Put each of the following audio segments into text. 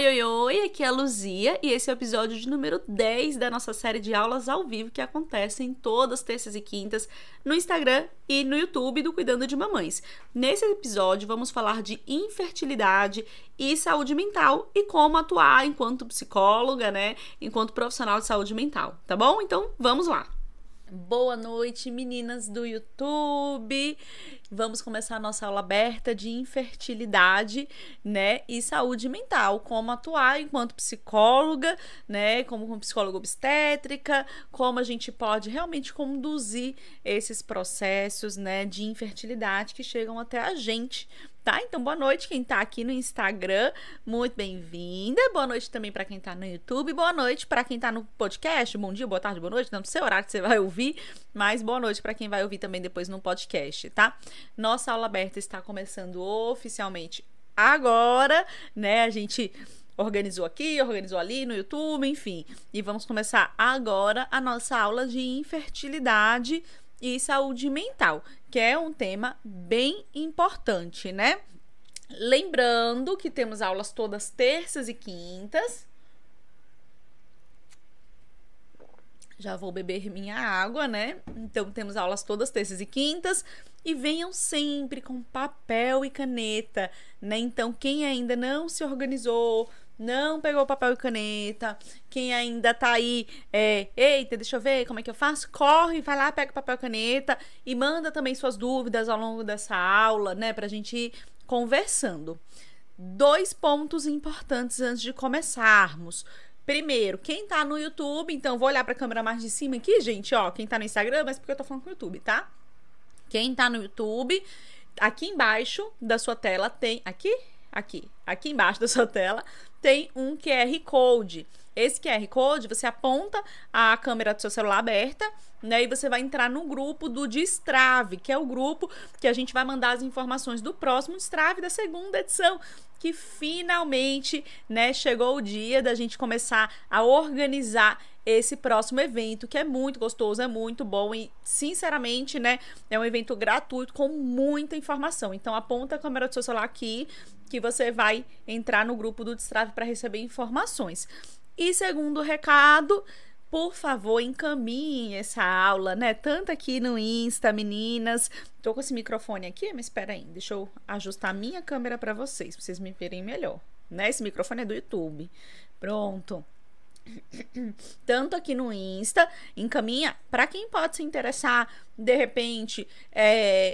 Oi, aqui é a Luzia e esse é o episódio de número 10 da nossa série de aulas ao vivo que acontecem todas terças e quintas no Instagram e no YouTube do Cuidando de Mamães. Nesse episódio vamos falar de infertilidade e saúde mental e como atuar enquanto psicóloga, né? Enquanto profissional de saúde mental, tá bom? Então vamos lá! Boa noite, meninas do YouTube! Vamos começar a nossa aula aberta de infertilidade, né, e saúde mental, como atuar enquanto psicóloga, né, como psicóloga obstétrica, como a gente pode realmente conduzir esses processos, né, de infertilidade que chegam até a gente, tá? Então, boa noite quem tá aqui no Instagram, muito bem-vinda. Boa noite também para quem tá no YouTube. Boa noite para quem tá no podcast. Bom dia, boa tarde, boa noite. Não sei o horário que você vai ouvir, mas boa noite para quem vai ouvir também depois no podcast, tá? Nossa aula aberta está começando oficialmente agora, né? A gente organizou aqui, organizou ali no YouTube, enfim. E vamos começar agora a nossa aula de infertilidade e saúde mental, que é um tema bem importante, né? Lembrando que temos aulas todas terças e quintas. Já vou beber minha água, né? Então, temos aulas todas terças e quintas. E venham sempre com papel e caneta, né? Então, quem ainda não se organizou, não pegou papel e caneta, quem ainda tá aí, eita, deixa eu ver como é que eu faço, corre, vai lá, pega papel e caneta e manda também suas dúvidas ao longo dessa aula, né, pra gente ir conversando. 2 pontos importantes antes de começarmos. Primeiro, quem tá no YouTube, então vou olhar pra câmera mais de cima aqui, gente, ó, quem tá no Instagram, mas porque eu tô falando com o YouTube, tá? Quem tá no YouTube, aqui embaixo da sua tela tem, aqui embaixo da sua tela tem um QR Code. Esse QR Code, você aponta a câmera do seu celular aberta, né? E você vai entrar no grupo do Destrave, que é o grupo que a gente vai mandar as informações do próximo Destrave da segunda edição, que finalmente, né, chegou o dia da gente começar a organizar esse próximo evento, que é muito gostoso, é muito bom e, sinceramente, né, é um evento gratuito com muita informação. Então, aponta a câmera do seu celular aqui, que você vai entrar no grupo do Destrave para receber informações. E segundo recado, por favor, encaminhe essa aula, né? Tanto aqui no Insta, meninas. Tô com esse microfone aqui, mas espera aí, deixa eu ajustar a minha câmera para vocês me verem melhor, né? Esse microfone é do YouTube. Pronto. Tanto aqui no Insta, encaminha para quem pode se interessar, de repente,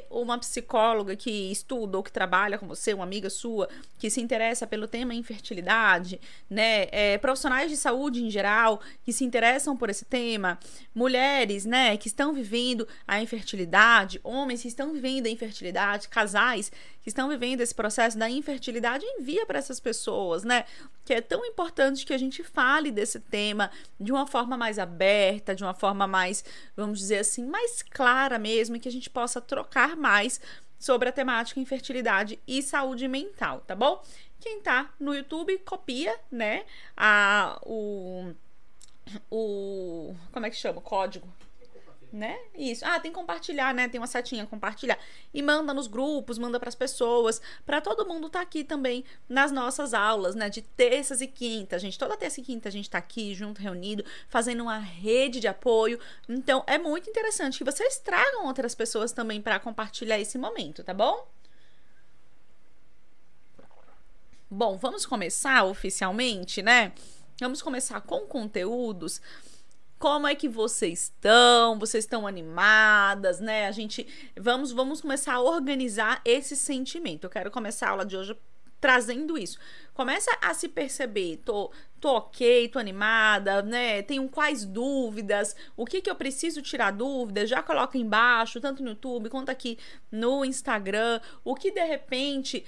uma psicóloga que estuda ou que trabalha com você, uma amiga sua que se interessa pelo tema infertilidade, né? Profissionais de saúde em geral que se interessam por esse tema, mulheres, né, que estão vivendo a infertilidade, homens que estão vivendo a infertilidade, casais que estão vivendo esse processo da infertilidade, envia para essas pessoas, né? Que é tão importante que a gente fale desse tema de uma forma mais aberta, de uma forma mais, vamos dizer assim, mais clara mesmo, e que a gente possa trocar mais sobre a temática infertilidade e saúde mental, tá bom? Quem tá no YouTube, copia, né, como é que chama? O código, né? Isso. Ah, tem compartilhar, né? Tem uma setinha compartilhar. E manda nos grupos, manda pras pessoas, pra todo mundo tá aqui também nas nossas aulas, né? De terças e quintas, gente. Toda terça e quinta a gente tá aqui junto, reunido, fazendo uma rede de apoio. Então, é muito interessante que vocês tragam outras pessoas também pra compartilhar esse momento, tá bom? Bom, vamos começar oficialmente, né? Vamos começar com conteúdos. Como é que vocês estão? Vocês estão animadas, né? A gente... Vamos começar a organizar esse sentimento. Eu quero começar a aula de hoje trazendo isso. Começa a se perceber. Tô ok, tô animada, né? Tenho quais dúvidas? O que eu preciso tirar dúvidas? Já coloca embaixo, tanto no YouTube quanto aqui no Instagram. O que, de repente,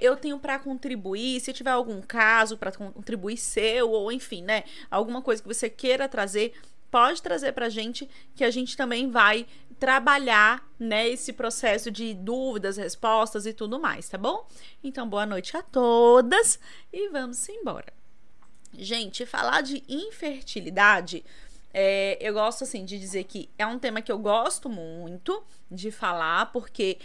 eu tenho para contribuir? Se tiver algum caso para contribuir seu, ou enfim, né? Alguma coisa que você queira trazer, pode trazer pra gente, que a gente também vai trabalhar, né, esse processo de dúvidas, respostas e tudo mais, tá bom? Então, boa noite a todas e vamos embora. Gente, falar de infertilidade, eu gosto assim de dizer que é um tema que eu gosto muito de falar, porque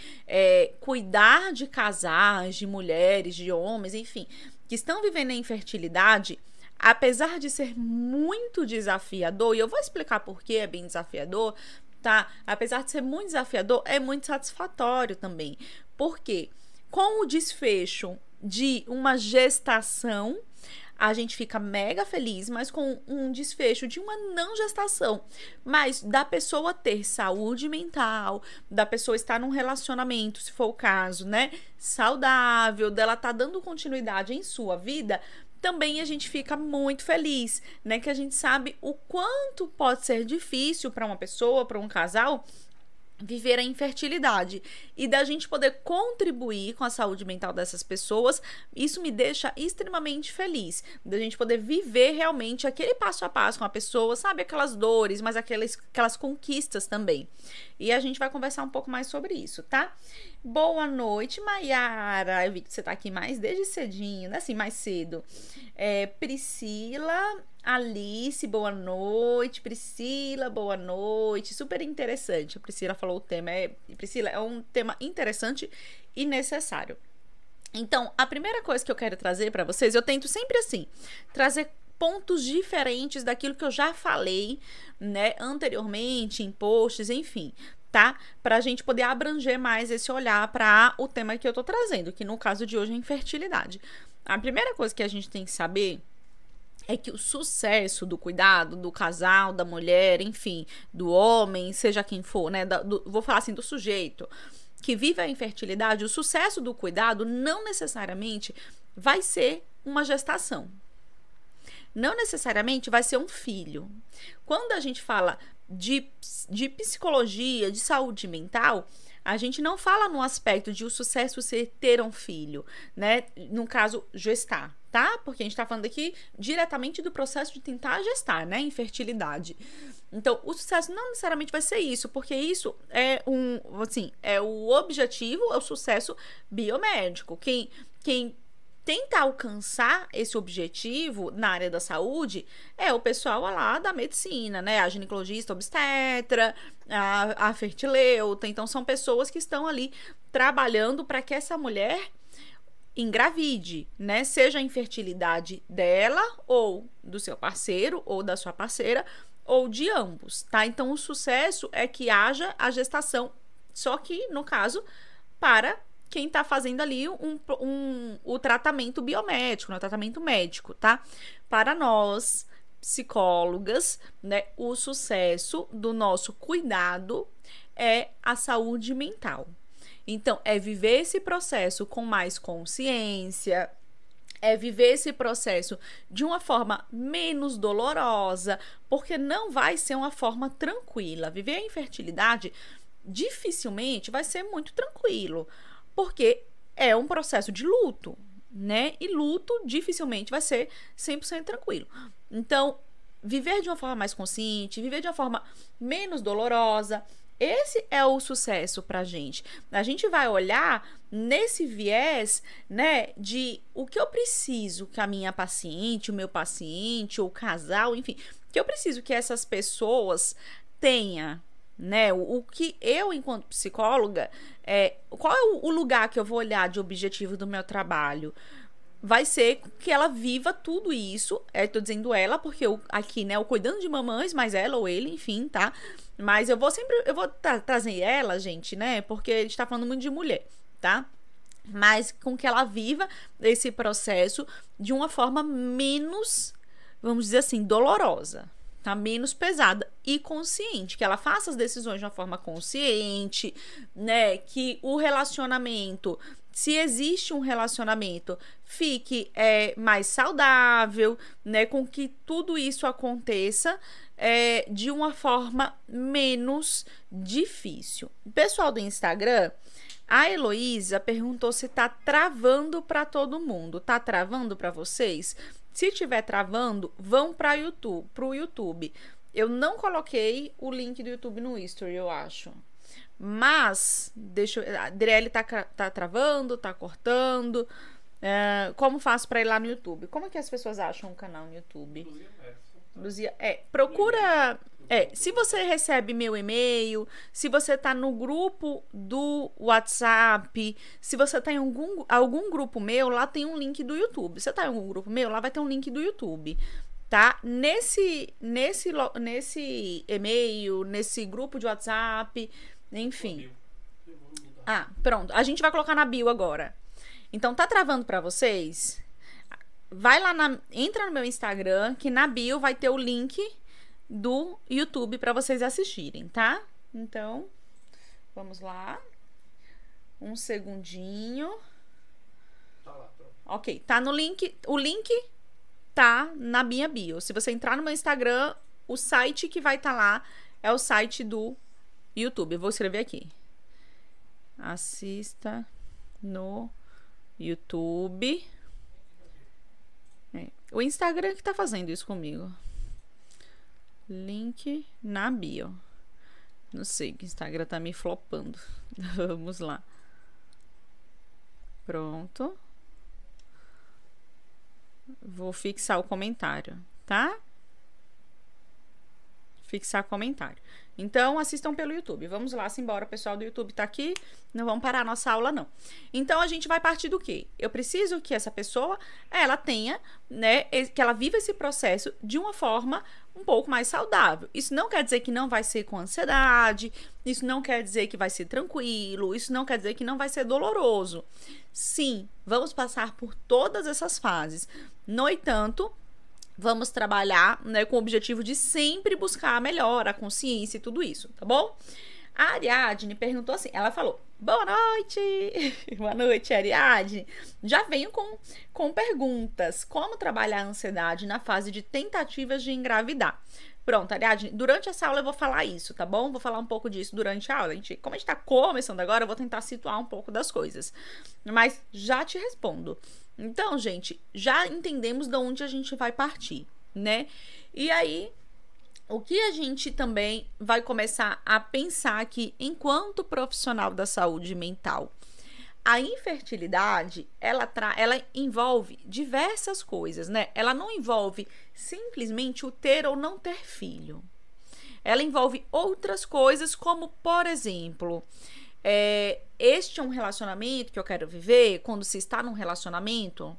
cuidar de casais, de mulheres, de homens, enfim, que estão vivendo a infertilidade, apesar de ser muito desafiador, e eu vou explicar por que é bem desafiador, tá? Apesar de ser muito desafiador, é muito satisfatório também. Por quê? Com o desfecho de uma gestação, a gente fica mega feliz, mas com um desfecho de uma não gestação, mas da pessoa ter saúde mental, da pessoa estar num relacionamento, se for o caso, né, saudável, dela tá dando continuidade em sua vida, também a gente fica muito feliz, né, que a gente sabe o quanto pode ser difícil para uma pessoa, para um casal, viver a infertilidade, e da gente poder contribuir com a saúde mental dessas pessoas. Isso me deixa extremamente feliz, da gente poder viver realmente aquele passo a passo com a pessoa, sabe, aquelas dores, mas aquelas conquistas também, e a gente vai conversar um pouco mais sobre isso, tá? Boa noite, Maiara, eu vi que você tá aqui mais desde cedinho, né, assim, mais cedo. Priscila, Alice, boa noite. Priscila, boa noite. Super interessante. A Priscila falou o tema. Priscila, é um tema interessante e necessário. Então, a primeira coisa que eu quero trazer para vocês, eu tento sempre assim, trazer pontos diferentes daquilo que eu já falei, né, anteriormente, em posts, enfim, tá? Pra gente poder abranger mais esse olhar para o tema que eu tô trazendo, que no caso de hoje é infertilidade. A primeira coisa que a gente tem que saber é que o sucesso do cuidado do casal, da mulher, enfim, do homem, seja quem for, né, vou falar assim, do sujeito que vive a infertilidade, o sucesso do cuidado não necessariamente vai ser uma gestação, não necessariamente vai ser um filho. Quando a gente fala de psicologia, de saúde mental, a gente não fala no aspecto de o sucesso ser ter um filho, né? No caso, gestar, tá? Porque a gente tá falando aqui diretamente do processo de tentar gestar, né? Infertilidade. Então, o sucesso não necessariamente vai ser isso, porque isso é assim, é o objetivo, é o sucesso biomédico. Quem tenta alcançar esse objetivo na área da saúde é o pessoal lá da medicina, né? A ginecologista, obstetra, a fertileuta. Então, são pessoas que estão ali trabalhando para que essa mulher engravide, né? Seja a infertilidade dela ou do seu parceiro ou da sua parceira ou de ambos, tá? Então, o sucesso é que haja a gestação, só que, no caso, para quem tá fazendo ali o tratamento biomédico, né, o tratamento médico, tá? Para nós, psicólogas, né, o sucesso do nosso cuidado é a saúde mental. Então, é viver esse processo com mais consciência, é viver esse processo de uma forma menos dolorosa, porque não vai ser uma forma tranquila. Viver a infertilidade dificilmente vai ser muito tranquilo, porque é um processo de luto, né? E luto dificilmente vai ser 100% tranquilo. Então, viver de uma forma mais consciente, viver de uma forma menos dolorosa, esse é o sucesso pra gente. A gente vai olhar nesse viés, né, de o que eu preciso que a minha paciente, o meu paciente, ou o casal, enfim, que eu preciso que essas pessoas tenham, né? O que eu, enquanto psicóloga, qual é o lugar que eu vou olhar de objetivo do meu trabalho? Vai ser que ela viva tudo isso. Tô dizendo ela, porque eu, aqui, né, o Cuidando de Mamães, mas ela ou ele, enfim, tá? Mas eu vou trazer ela, gente, né? Porque a gente tá falando muito de mulher, tá? Mas com que ela viva esse processo de uma forma menos, vamos dizer assim, dolorosa, tá? Menos pesada e consciente, que ela faça as decisões de uma forma consciente, né? Que o relacionamento, se existe um relacionamento, fique mais saudável, né? Com que tudo isso aconteça de uma forma menos difícil. O pessoal do Instagram, a Heloísa perguntou se tá travando para todo mundo. Tá travando para vocês? Se tiver travando, vão para YouTube, pro YouTube. Eu não coloquei o link do YouTube no History, eu acho. Mas, deixa eu... A Adriele tá travando, tá cortando. Como faço pra ir lá no YouTube? Como é que as pessoas acham um canal no YouTube? Luzia, procura... Se você recebe meu e-mail, se você está no grupo do WhatsApp, se você está em algum grupo meu, lá tem um link do YouTube. Se você está em algum grupo meu, lá vai ter um link do YouTube, tá? Nesse e-mail, nesse grupo de WhatsApp, enfim. Ah, pronto. A gente vai colocar na bio agora. Então, tá travando para vocês? Vai lá, entra no meu Instagram, que na bio vai ter o link do YouTube para vocês assistirem, tá? Então, vamos lá. Um segundinho. Tá lá, pronto. Ok, tá no link. O link tá na minha bio. Se você entrar no meu Instagram, o site que vai estar lá é o site do YouTube. Eu vou escrever aqui. Assista no YouTube. O Instagram que tá fazendo isso comigo. Link na bio. Não sei, que o Instagram tá me flopando. Vamos lá. Pronto. Vou fixar o comentário, tá? Fixar comentário. Então, assistam pelo YouTube. Vamos lá, simbora. O pessoal do YouTube tá aqui. Não vamos parar a nossa aula, não. Então, a gente vai partir do quê? Eu preciso que essa pessoa, ela tenha, né, que ela viva esse processo de uma forma um pouco mais saudável. Isso não quer dizer que não vai ser com ansiedade, isso não quer dizer que vai ser tranquilo, isso não quer dizer que não vai ser doloroso. Sim, vamos passar por todas essas fases. No entanto, vamos trabalhar, né, com o objetivo de sempre buscar a melhora, a consciência e tudo isso, tá bom? A Ariadne perguntou assim, ela falou, boa noite, boa noite, Ariadne. Já venho com perguntas, como trabalhar a ansiedade na fase de tentativas de engravidar? Pronto, Ariadne, durante essa aula eu vou falar isso, tá bom? Vou falar um pouco disso durante a aula. Como a gente tá começando agora, eu vou tentar situar um pouco das coisas, mas já te respondo. Então, gente, já entendemos de onde a gente vai partir, né? E aí, o que a gente também vai começar a pensar aqui, enquanto profissional da saúde mental? A infertilidade, ela envolve diversas coisas, né? Ela não envolve simplesmente o ter ou não ter filho. Ela envolve outras coisas, como, por exemplo, este é um relacionamento que eu quero viver, quando se está num relacionamento,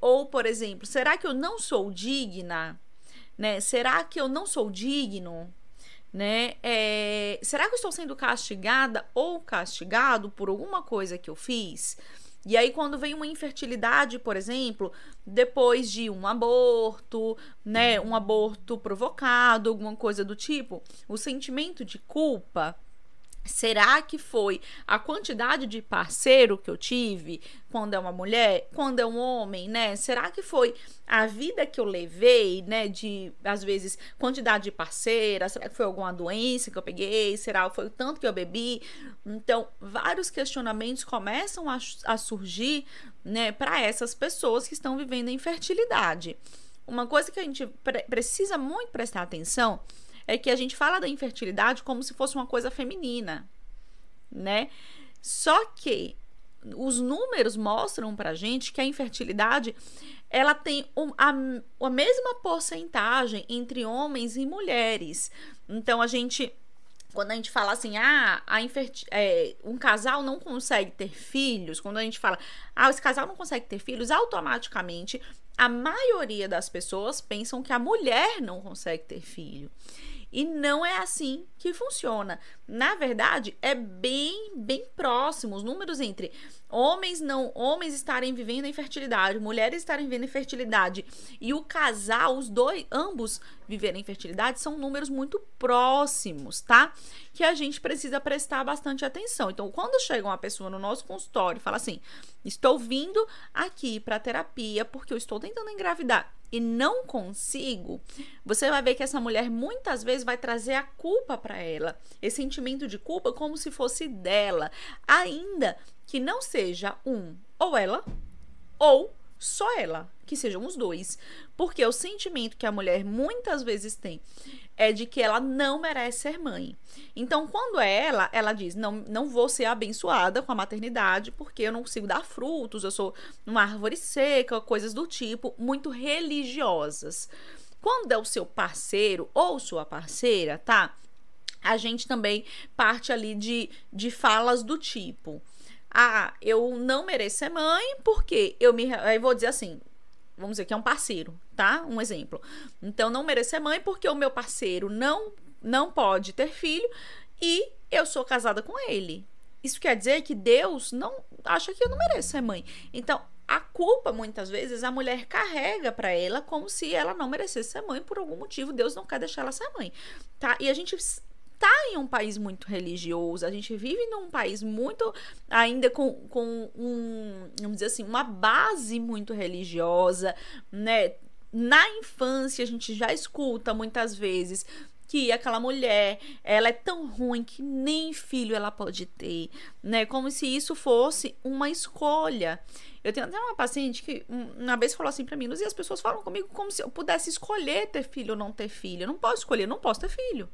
ou, por exemplo, será que eu não sou digna, né? Será que eu não sou digno, né? Será que eu estou sendo castigada ou castigado por alguma coisa que eu fiz? E aí, quando vem uma infertilidade, por exemplo, depois de um aborto, né? Um aborto provocado, alguma coisa do tipo, o sentimento de culpa. Será que foi a quantidade de parceiro que eu tive quando é uma mulher, quando é um homem, né? Será que foi a vida que eu levei, né? De, às vezes, quantidade de parceira, será que foi alguma doença que eu peguei, será que foi o tanto que eu bebi? Então, vários questionamentos começam a surgir, né? Para essas pessoas que estão vivendo a infertilidade. Uma coisa que a gente precisa muito prestar atenção é que a gente fala da infertilidade como se fosse uma coisa feminina, né? Só que os números mostram pra gente que a infertilidade, ela tem a mesma porcentagem entre homens e mulheres. Então, a gente, quando a gente fala assim, um casal não consegue ter filhos, quando a gente fala, esse casal não consegue ter filhos, automaticamente a maioria das pessoas pensam que a mulher não consegue ter filho. E não é assim que funciona. Na verdade, é bem próximo. Os números entre homens estarem vivendo a infertilidade, mulheres estarem vivendo a infertilidade e o casal, ambos viverem a infertilidade, são números muito próximos, tá? Que a gente precisa prestar bastante atenção. Então, quando chega uma pessoa no nosso consultório e fala assim, estou vindo aqui para terapia porque eu estou tentando engravidar e não consigo, você vai ver que essa mulher muitas vezes vai trazer a culpa para ela, esse sentimento de culpa como se fosse dela, ainda que não seja ou ela, ou só ela, que sejam os dois, porque o sentimento que a mulher muitas vezes tem é de que ela não merece ser mãe. Então, quando é ela, ela diz, não vou ser abençoada com a maternidade, porque eu não consigo dar frutos, eu sou uma árvore seca, coisas do tipo, muito religiosas. Quando é o seu parceiro ou sua parceira, tá? A gente também parte ali de falas do tipo: ah, eu não mereço ser mãe porque eu me... Aí vou dizer assim, vamos dizer que é um parceiro, tá? Um exemplo. Então, não mereço ser mãe porque o meu parceiro não pode ter filho e eu sou casada com ele. Isso quer dizer que Deus não acha que eu não mereço ser mãe. Então, a culpa, muitas vezes, a mulher carrega para ela como se ela não merecesse ser mãe. Por algum motivo, Deus não quer deixar ela ser mãe, tá? E a gente tá em um país muito religioso, a gente vive num país muito, ainda com vamos dizer assim, uma base muito religiosa, né? Na infância, a gente já escuta, muitas vezes, que aquela mulher, ela é tão ruim que nem filho ela pode ter, né? Como se isso fosse uma escolha. Eu tenho até uma paciente que uma vez falou assim pra mim: Luzia, as pessoas falam comigo como se eu pudesse escolher ter filho ou não ter filho. Eu não posso escolher, não posso ter filho.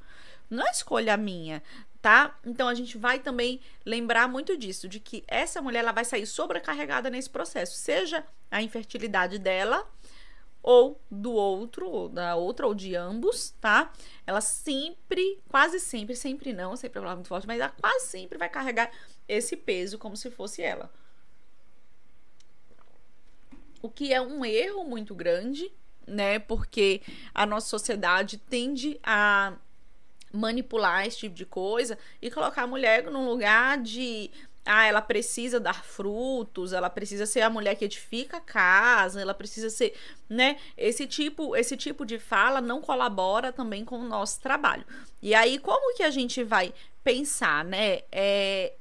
Não é escolha minha, tá? Então, a gente vai também lembrar muito disso, de que essa mulher, ela vai sair sobrecarregada nesse processo, seja a infertilidade dela, ou do outro, ou da outra, ou de ambos, tá? Ela sempre, quase sempre, sempre não, sempre é uma palavra muito forte, mas ela quase sempre vai carregar esse peso como se fosse ela. O que é um erro muito grande, né? Porque a nossa sociedade tende a manipular esse tipo de coisa e colocar a mulher num lugar de... Ah, ela precisa dar frutos, ela precisa ser a mulher que edifica a casa, ela precisa ser, né? Esse tipo de fala não colabora também com o nosso trabalho. E aí, como que a gente vai pensar, né?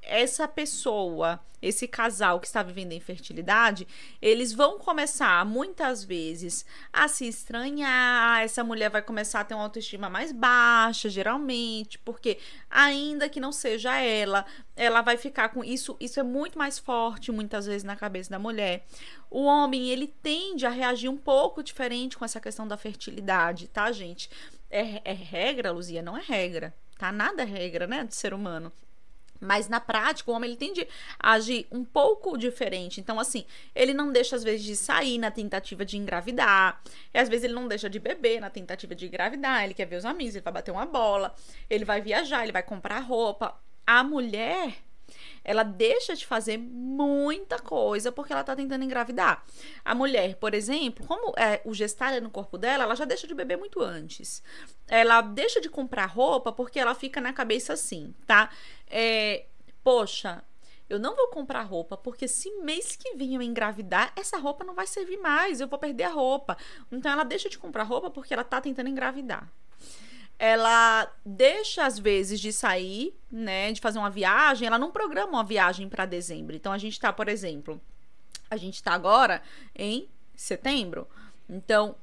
Essa pessoa, esse casal que está vivendo a infertilidade, eles vão começar, muitas vezes, a se estranhar. Essa mulher vai começar a ter uma autoestima mais baixa, geralmente, porque, ainda que não seja ela, ela vai ficar com isso. Isso é muito mais forte, muitas vezes, na cabeça da mulher. O homem, ele tende a reagir um pouco diferente com essa questão da fertilidade, tá, gente? É regra, Luzia? Não é regra. Tá? Nada é regra, né, do ser humano. Mas na prática, o homem, ele tende a agir um pouco diferente. Então, assim, ele não deixa, às vezes, de sair na tentativa de engravidar. E, às vezes, ele não deixa de beber na tentativa de engravidar. Ele quer ver os amigos, ele vai bater uma bola, ele vai viajar, ele vai comprar roupa. A mulher, ela deixa de fazer muita coisa porque ela tá tentando engravidar. A mulher, por exemplo, como o gestar é no corpo dela, ela já deixa de beber muito antes. Ela deixa de comprar roupa porque ela fica na cabeça assim, tá? Poxa, eu não vou comprar roupa porque se mês que vem eu engravidar, essa roupa não vai servir mais, eu vou perder a roupa. Então, ela deixa de comprar roupa porque ela tá tentando engravidar. Ela deixa, às vezes, de sair, né, de fazer uma viagem. Ela não programa uma viagem para dezembro. Então, a gente tá, por exemplo, a gente tá agora em setembro. Então,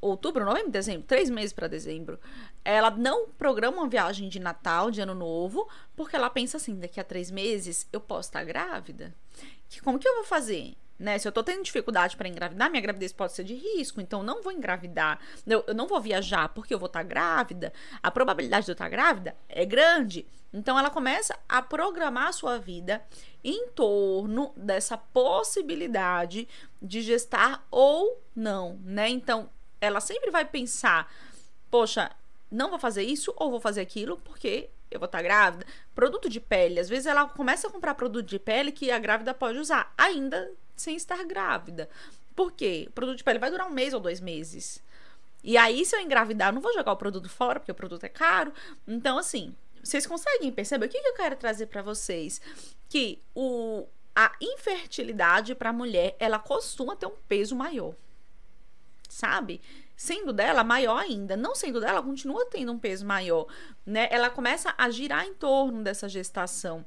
outubro, novembro, dezembro, 3 meses para dezembro. Ela não programa uma viagem de Natal, de Ano Novo, porque ela pensa assim: daqui a 3 meses eu posso estar grávida. Como que eu vou fazer? Né? Se eu tô tendo dificuldade para engravidar, minha gravidez pode ser de risco, então eu não vou engravidar, eu não vou viajar porque eu vou estar grávida, a probabilidade de eu estar grávida é grande. Então, ela começa a programar a sua vida em torno dessa possibilidade de gestar ou não, né? Então, ela sempre vai pensar: poxa, não vou fazer isso ou vou fazer aquilo porque eu vou estar grávida. Produto de pele, às vezes ela começa a comprar produto de pele que a grávida pode usar, ainda sem estar grávida. Por quê? O produto de pele vai durar 1 mês ou 2 meses. E aí, se eu engravidar, eu não vou jogar o produto fora, porque o produto é caro. Então, assim, vocês conseguem perceber? O que eu quero trazer para vocês? Que a infertilidade para a mulher, ela costuma ter um peso maior, sabe? Sendo dela, maior ainda. Não sendo dela, continua tendo um peso maior, né? Ela começa a girar em torno dessa gestação.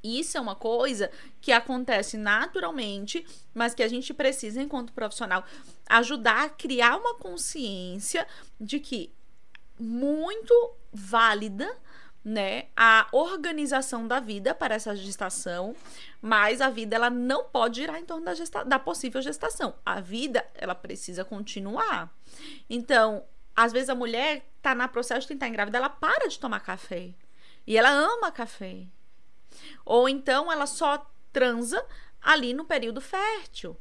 Isso é uma coisa que acontece naturalmente, mas que a gente precisa, enquanto profissional, ajudar a criar uma consciência de que muito válida, né, a organização da vida para essa gestação, mas a vida, ela não pode girar em torno da possível gestação. A vida, ela precisa continuar. Então, às vezes a mulher tá no processo de tentar engravidar, ela para de tomar café e ela ama café. Ou então ela só transa ali no período fértil.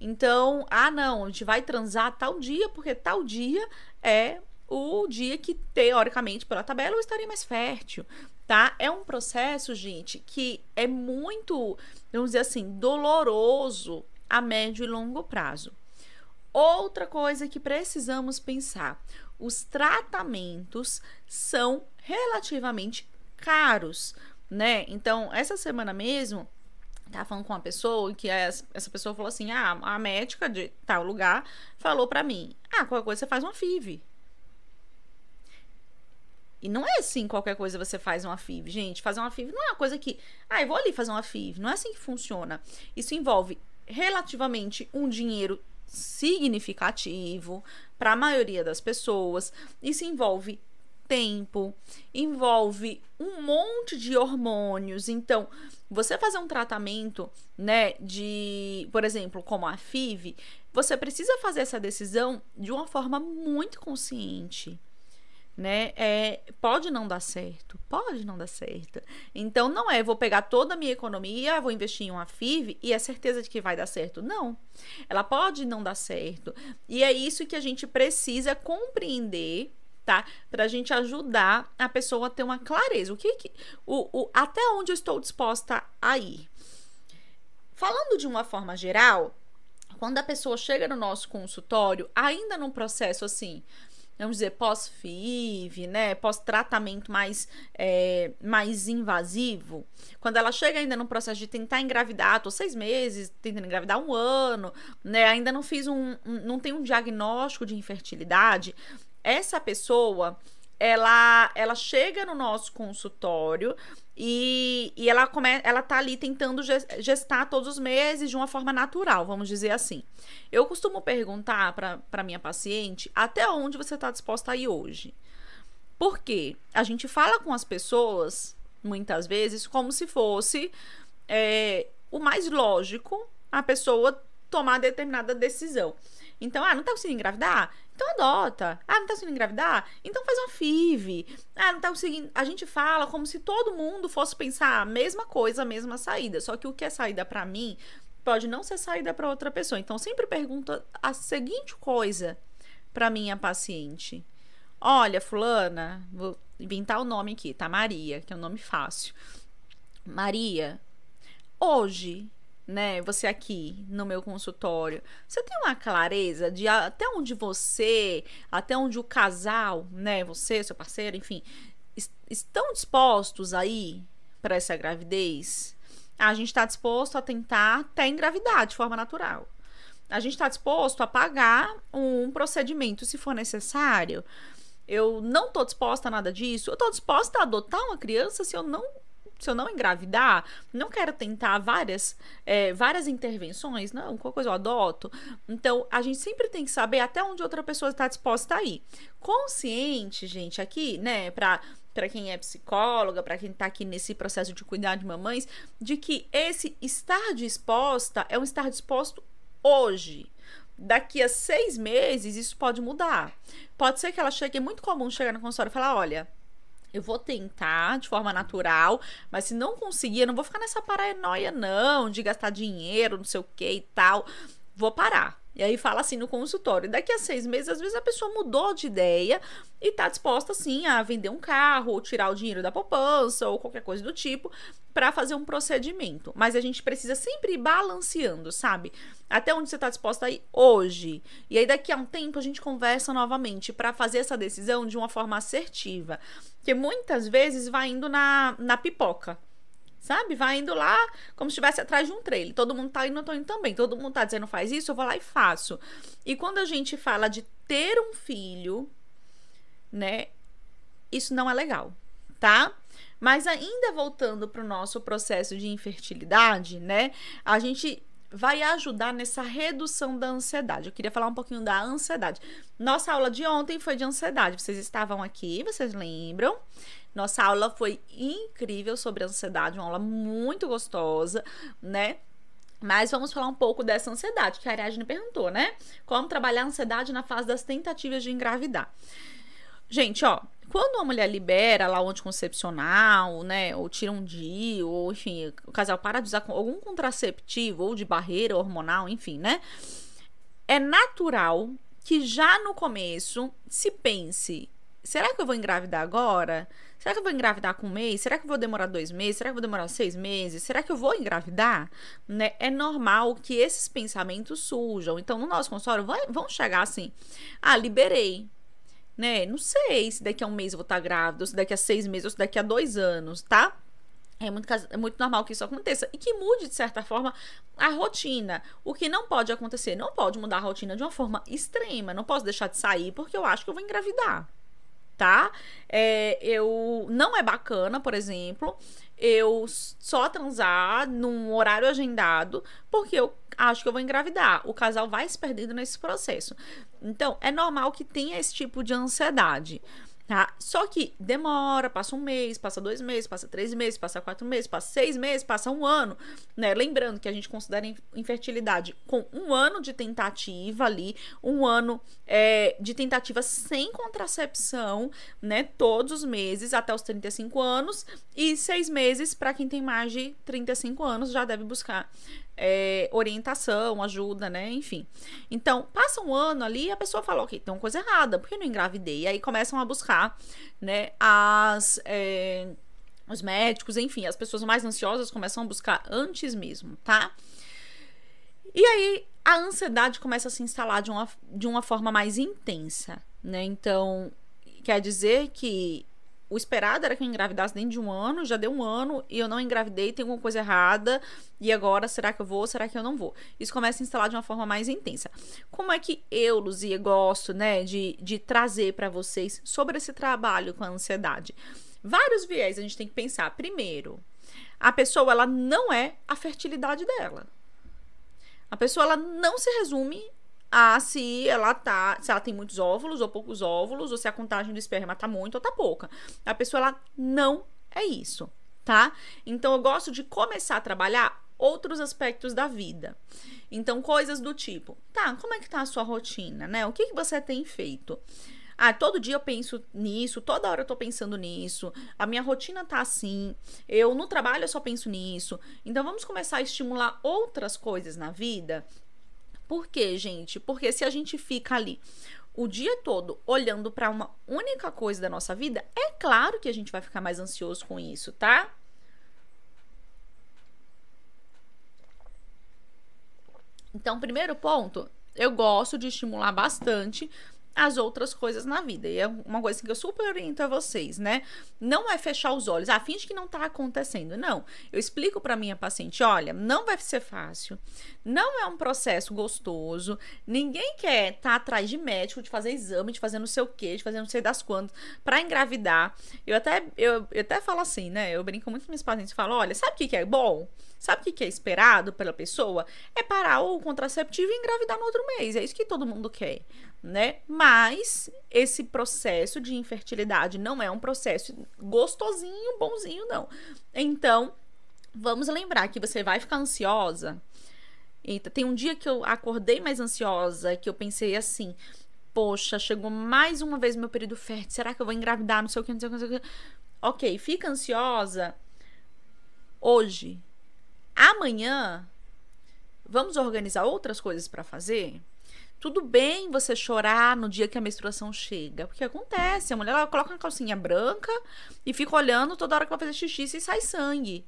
Então, ah, não, a gente vai transar tal dia, porque tal dia é o dia que, teoricamente, pela tabela, eu estaria mais fértil, tá? É um processo, gente, que é muito, vamos dizer assim, doloroso a médio e longo prazo. Outra coisa que precisamos pensar, os tratamentos são relativamente caros, né? Então, essa semana mesmo, tava falando com uma pessoa que essa pessoa falou assim, ah, a médica de tal lugar falou pra mim, ah, qualquer coisa você faz uma FIV. E não é assim, qualquer coisa você faz uma FIV, gente. Fazer uma FIV não é uma coisa que, ah, eu vou ali fazer uma FIV. Não é assim que funciona. Isso envolve relativamente um dinheiro significativo para a maioria das pessoas. Isso envolve tempo, envolve um monte de hormônios. Então, você fazer um tratamento, né, de, por exemplo, como a FIV, você precisa fazer essa decisão de uma forma muito consciente, né? É, pode não dar certo, pode não dar certo. Então, não é, vou pegar toda a minha economia, vou investir em uma FIV e é certeza de que vai dar certo. Não, ela pode não dar certo. E é isso que a gente precisa compreender, tá? Pra gente ajudar a pessoa a ter uma clareza. O que que, até onde eu estou disposta a ir? Falando de uma forma geral, quando a pessoa chega no nosso consultório, ainda num processo assim, vamos dizer, pós-FIV, né? Pós-tratamento mais invasivo. Quando ela chega ainda no processo de tentar engravidar, tô 6 meses, tentando engravidar 1 ano, né? Ainda não fiz não tem um diagnóstico de infertilidade. Essa pessoa, ela chega no nosso consultório e ela tá ali tentando gestar todos os meses de uma forma natural, vamos dizer assim. Eu costumo perguntar para minha paciente até onde você está disposta a ir hoje. Porque a gente fala com as pessoas, muitas vezes, como se fosse o mais lógico a pessoa tomar determinada decisão. Então, ah, não tá conseguindo engravidar? Então adota. Ah, não tá conseguindo engravidar? Então faz uma FIV. Ah, não tá conseguindo... A gente fala como se todo mundo fosse pensar a mesma coisa, a mesma saída. Só que o que é saída pra mim pode não ser saída pra outra pessoa. Então sempre pergunto a seguinte coisa pra minha paciente. Olha, fulana, vou inventar o nome aqui, tá? Maria, que é um nome fácil. Maria, hoje... né, você aqui no meu consultório, você tem uma clareza de até onde o casal, né, você, seu parceiro, enfim, estão dispostos aí para essa gravidez? A gente está disposto a tentar até engravidar de forma natural. A gente está disposto a pagar um procedimento se for necessário. Eu não estou disposta a nada disso. Eu estou disposta a adotar uma criança se eu não engravidar, não quero tentar várias intervenções, não, qualquer coisa eu adoto. Então, a gente sempre tem que saber até onde outra pessoa está disposta a ir. Consciente, gente, aqui, né, para quem é psicóloga, para quem tá aqui nesse processo de cuidar de mamães, de que esse estar disposta é um estar disposto hoje. Daqui a 6 meses, isso pode mudar. Pode ser que ela chegue, é muito comum chegar no consultório e falar, olha... eu vou tentar de forma natural, mas se não conseguir, eu não vou ficar nessa paranoia não, de gastar dinheiro, não sei o que e tal, vou parar. E aí fala assim no consultório, daqui a 6 meses, às vezes a pessoa mudou de ideia e tá disposta assim a vender um carro, ou tirar o dinheiro da poupança, ou qualquer coisa do tipo, para fazer um procedimento. Mas a gente precisa sempre ir balanceando, sabe? Até onde você tá disposta a ir hoje. E aí daqui a um tempo a gente conversa novamente para fazer essa decisão de uma forma assertiva. Porque muitas vezes vai indo na pipoca. Sabe? Vai indo lá como se estivesse atrás de um trailer. Todo mundo tá indo, eu tô indo também. Todo mundo tá dizendo, faz isso, eu vou lá e faço. E quando a gente fala de ter um filho, né? Isso não é legal, tá? Mas ainda voltando pro nosso processo de infertilidade, né? A gente vai ajudar nessa redução da ansiedade. Eu queria falar um pouquinho da ansiedade. Nossa aula de ontem foi de ansiedade. Vocês estavam aqui, vocês lembram? Nossa aula foi incrível sobre ansiedade, uma aula muito gostosa, né? Mas vamos falar um pouco dessa ansiedade, que a Ariadne perguntou, né? Como trabalhar a ansiedade na fase das tentativas de engravidar. Gente, ó, Quando uma mulher libera lá o anticoncepcional, né, ou tira um DIU, ou enfim, o casal para de usar algum contraceptivo ou de barreira hormonal, enfim, né, é natural que já no começo se pense, será que eu vou engravidar agora? Será que eu vou engravidar com um mês? Será que eu vou demorar 2 meses? Será que eu vou demorar 6 meses? Será que eu vou engravidar? Né? É normal que esses pensamentos surjam. Então, no nosso consultório, vão chegar assim, ah, liberei, né? Não sei se daqui a um mês eu vou estar grávida, ou se daqui a 6 meses, ou se daqui a 2 anos, tá? É muito normal que isso aconteça e que mude, de certa forma, a rotina. O que não pode acontecer, não pode mudar a rotina de uma forma extrema. Não posso deixar de sair porque eu acho que eu vou engravidar, tá? Não é bacana, por exemplo, eu só transar num horário agendado porque eu acho que eu vou engravidar. O casal vai se perdendo nesse processo. Então, é normal que tenha esse tipo de ansiedade, tá? Só que demora, passa 1 mês, passa 2 meses, passa 3 meses, passa 4 meses, passa 6 meses, passa 1 ano, né? Lembrando que a gente considera infertilidade com 1 ano de tentativa ali, 1 ano de tentativa sem contracepção, né? Todos os meses até os 35 anos e 6 meses para quem tem mais de 35 anos já deve buscar orientação, ajuda, né, enfim. Então, passa 1 ano ali e a pessoa fala, ok, tem uma coisa errada, por que eu não engravidei? E aí começam a buscar, né, os médicos, enfim, as pessoas mais ansiosas começam a buscar antes mesmo, tá? E aí, a ansiedade começa a se instalar de uma forma mais intensa, né, então, quer dizer que o esperado era que eu engravidasse dentro de 1 ano, já deu 1 ano e eu não engravidei, tem alguma coisa errada, e agora será que eu vou, será que eu não vou? Isso começa a instalar de uma forma mais intensa. Como é que eu, Luzia, gosto, né, de trazer para vocês sobre esse trabalho com a ansiedade? Vários viés a gente tem que pensar. Primeiro, a pessoa, ela não é a fertilidade dela. A pessoa, ela não se resume se ela tem muitos óvulos ou poucos óvulos, ou se a contagem do esperma tá muito ou tá pouca. A pessoa, ela não é isso, tá? Então, eu gosto de começar a trabalhar outros aspectos da vida. Então, coisas do tipo, tá, como é que tá a sua rotina, né? O que que você tem feito? Ah, todo dia eu penso nisso, toda hora eu tô pensando nisso, a minha rotina tá assim, eu no trabalho eu só penso nisso. Então, vamos começar a estimular outras coisas na vida. Por quê, gente? Porque se a gente fica ali o dia todo olhando para uma única coisa da nossa vida, é claro que a gente vai ficar mais ansioso com isso, tá? Então, primeiro ponto, eu gosto de estimular bastante as outras coisas na vida. E é uma coisa que eu super oriento a vocês, né? Não é fechar os olhos, finge que não tá acontecendo. Não, eu explico pra minha paciente, olha, não vai ser fácil, não é um processo gostoso, ninguém quer tá atrás de médico, de fazer exame, de fazer não sei o que, de fazer não sei das quantas, pra engravidar. Eu até falo assim, né? Eu brinco muito com minhas pacientes e falo, olha, sabe o que que é bom? Sabe o que que é esperado pela pessoa? É parar o contraceptivo e engravidar no outro mês. É isso que todo mundo quer, né? Mas esse processo de infertilidade não é um processo gostosinho, bonzinho, não. Então, vamos lembrar que você vai ficar ansiosa. Eita, tem um dia que eu acordei mais ansiosa, que eu pensei assim, poxa, chegou mais uma vez meu período fértil, será que eu vou engravidar, não sei o que, não sei o que, não sei o que. Ok, fica ansiosa hoje. Amanhã, vamos organizar outras coisas para fazer? Tudo bem você chorar no dia que a menstruação chega, porque acontece, a mulher, ela coloca uma calcinha branca e fica olhando toda hora que ela vai fazer xixi e sai sangue.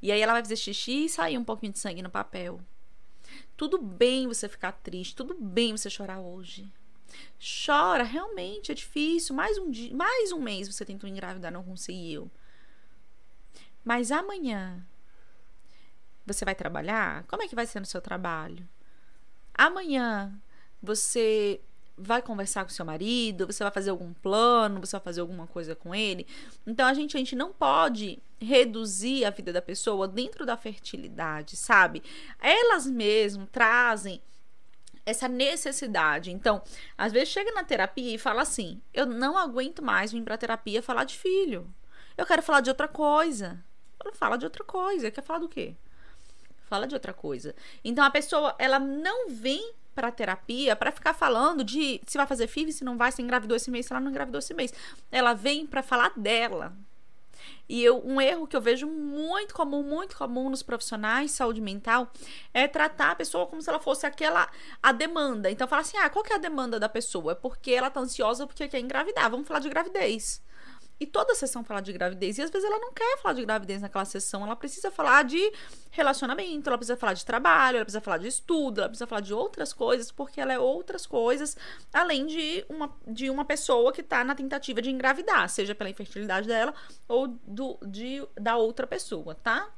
E aí ela vai fazer xixi e sair um pouquinho de sangue no papel. Tudo bem você ficar triste, tudo bem você chorar hoje. Chora, realmente é difícil, mais um mês você tentou engravidar, não conseguiu. Mas amanhã, você vai trabalhar? Como é que vai ser no seu trabalho? Amanhã, você vai conversar com seu marido? Você vai fazer algum plano? Você vai fazer alguma coisa com ele? Então, a gente não pode reduzir a vida da pessoa dentro da fertilidade, sabe? Elas mesmas trazem essa necessidade. Então, às vezes chega na terapia e fala assim, eu não aguento mais vir pra terapia falar de filho. Eu quero falar de outra coisa. Eu não falo de outra coisa. Quer falar do quê? Fala de outra coisa. Então, a pessoa, ela não vem para terapia para ficar falando de se vai fazer FIV, se não vai, se engravidou esse mês, se ela não engravidou esse mês. Ela vem para falar dela. E um erro que eu vejo muito comum nos profissionais de saúde mental é tratar a pessoa como se ela fosse a demanda. Então, fala assim, ah, qual que é a demanda da pessoa? É porque ela tá ansiosa porque quer engravidar, vamos falar de gravidez. E toda sessão fala de gravidez, e às vezes ela não quer falar de gravidez naquela sessão, ela precisa falar de relacionamento, ela precisa falar de trabalho, ela precisa falar de estudo, ela precisa falar de outras coisas, porque ela é outras coisas, além de uma pessoa que está na tentativa de engravidar, seja pela infertilidade dela ou da outra pessoa, tá?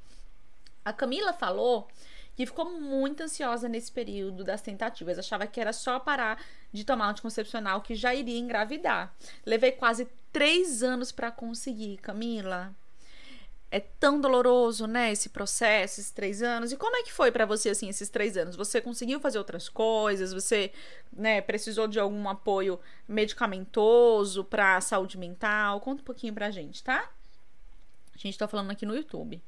A Camila falou que ficou muito ansiosa nesse período das tentativas, achava que era só parar de tomar anticoncepcional que já iria engravidar. Levei quase 3 anos para conseguir, Camila. É tão doloroso, né, esse processo, esses 3 anos. E como é que foi para você, assim, esses 3 anos? Você conseguiu fazer outras coisas? Você, né, precisou de algum apoio medicamentoso para a saúde mental? Conta um pouquinho pra gente, tá? A gente tá falando aqui no YouTube.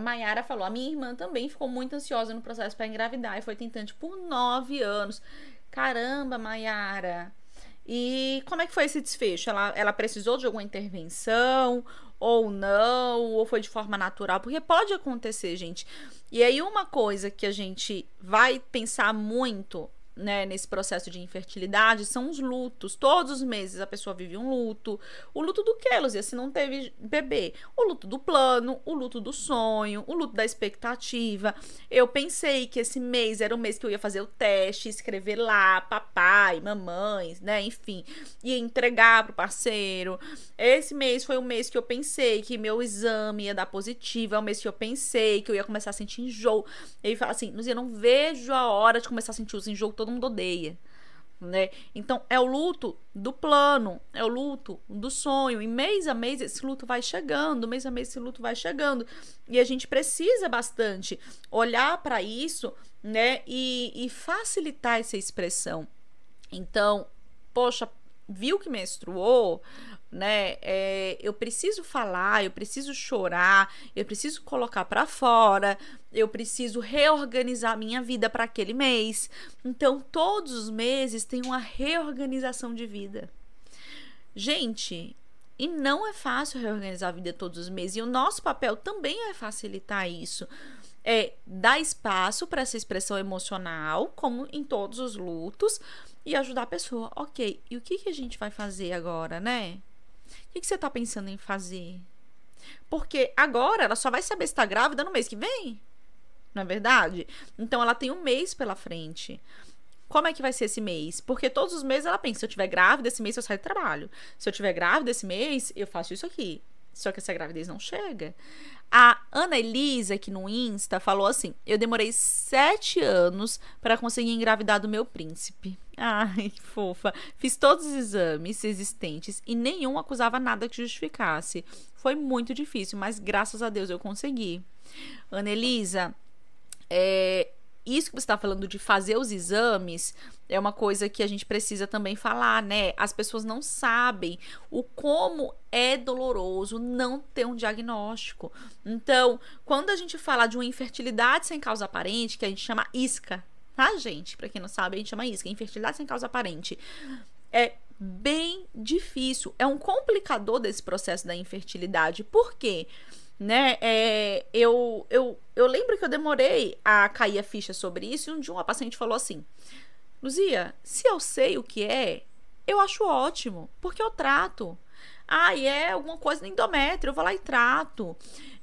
Maiara falou, a minha irmã também ficou muito ansiosa no processo para engravidar e foi tentante por 9 anos. Caramba, Maiara. E como é que foi esse desfecho? Ela precisou de alguma intervenção ou não? Ou foi de forma natural? Porque pode acontecer, gente. E aí uma coisa que a gente vai pensar muito, né, nesse processo de infertilidade são os lutos. Todos os meses a pessoa vive um luto. O luto do quê, Luzia? Se não teve bebê. O luto do plano, o luto do sonho, o luto da expectativa. Eu pensei que esse mês era o mês que eu ia fazer o teste, escrever lá, papai, mamãe, né, enfim, ia entregar pro parceiro. Esse mês foi o mês que eu pensei que meu exame ia dar positivo, é o mês que eu pensei que eu ia começar a sentir enjoo. Ele fala assim, Luzia, não vejo a hora de começar a sentir os enjoos, todo mundo odeia, né? Então é o luto do plano, é o luto do sonho, e mês a mês esse luto vai chegando, mês a mês esse luto vai chegando, e a gente precisa bastante olhar para isso, né, e facilitar essa expressão. Então, poxa, viu que menstruou, né, eu preciso falar, eu preciso chorar, eu preciso colocar pra fora, eu preciso reorganizar minha vida para aquele mês. Então todos os meses tem uma reorganização de vida, gente, e não é fácil reorganizar a vida todos os meses, e o nosso papel também é facilitar isso, é dar espaço para essa expressão emocional, como em todos os lutos, e ajudar a pessoa. Ok, e o que que a gente vai fazer agora, né? O que que você tá pensando em fazer? Porque agora ela só vai saber se tá grávida no mês que vem, não é verdade? Então ela tem um mês pela frente. Como é que vai ser esse mês? Porque todos os meses ela pensa, se eu tiver grávida esse mês eu saio do trabalho, se eu tiver grávida esse mês eu faço isso aqui. Só que essa gravidez não chega. A Ana Elisa, aqui no Insta, falou assim, eu demorei 7 anos para conseguir engravidar do meu príncipe. Ai, que fofa. Fiz todos os exames existentes e nenhum acusava nada que justificasse. Foi muito difícil, mas graças a Deus eu consegui. Ana Elisa, isso que você está falando de fazer os exames é uma coisa que a gente precisa também falar, né? As pessoas não sabem o como é doloroso não ter um diagnóstico. Então, quando a gente fala de uma infertilidade sem causa aparente, que a gente chama ISCA, tá, gente? Pra quem não sabe, a gente chama ISCA, infertilidade sem causa aparente. É bem difícil, é um complicador desse processo da infertilidade. Por quê? Né, eu lembro que eu demorei a cair a ficha sobre isso, e um dia uma paciente falou assim, Luzia, se eu sei o que é, eu acho ótimo, porque eu trato. Ah, e é alguma coisa de endométrio, eu vou lá e trato.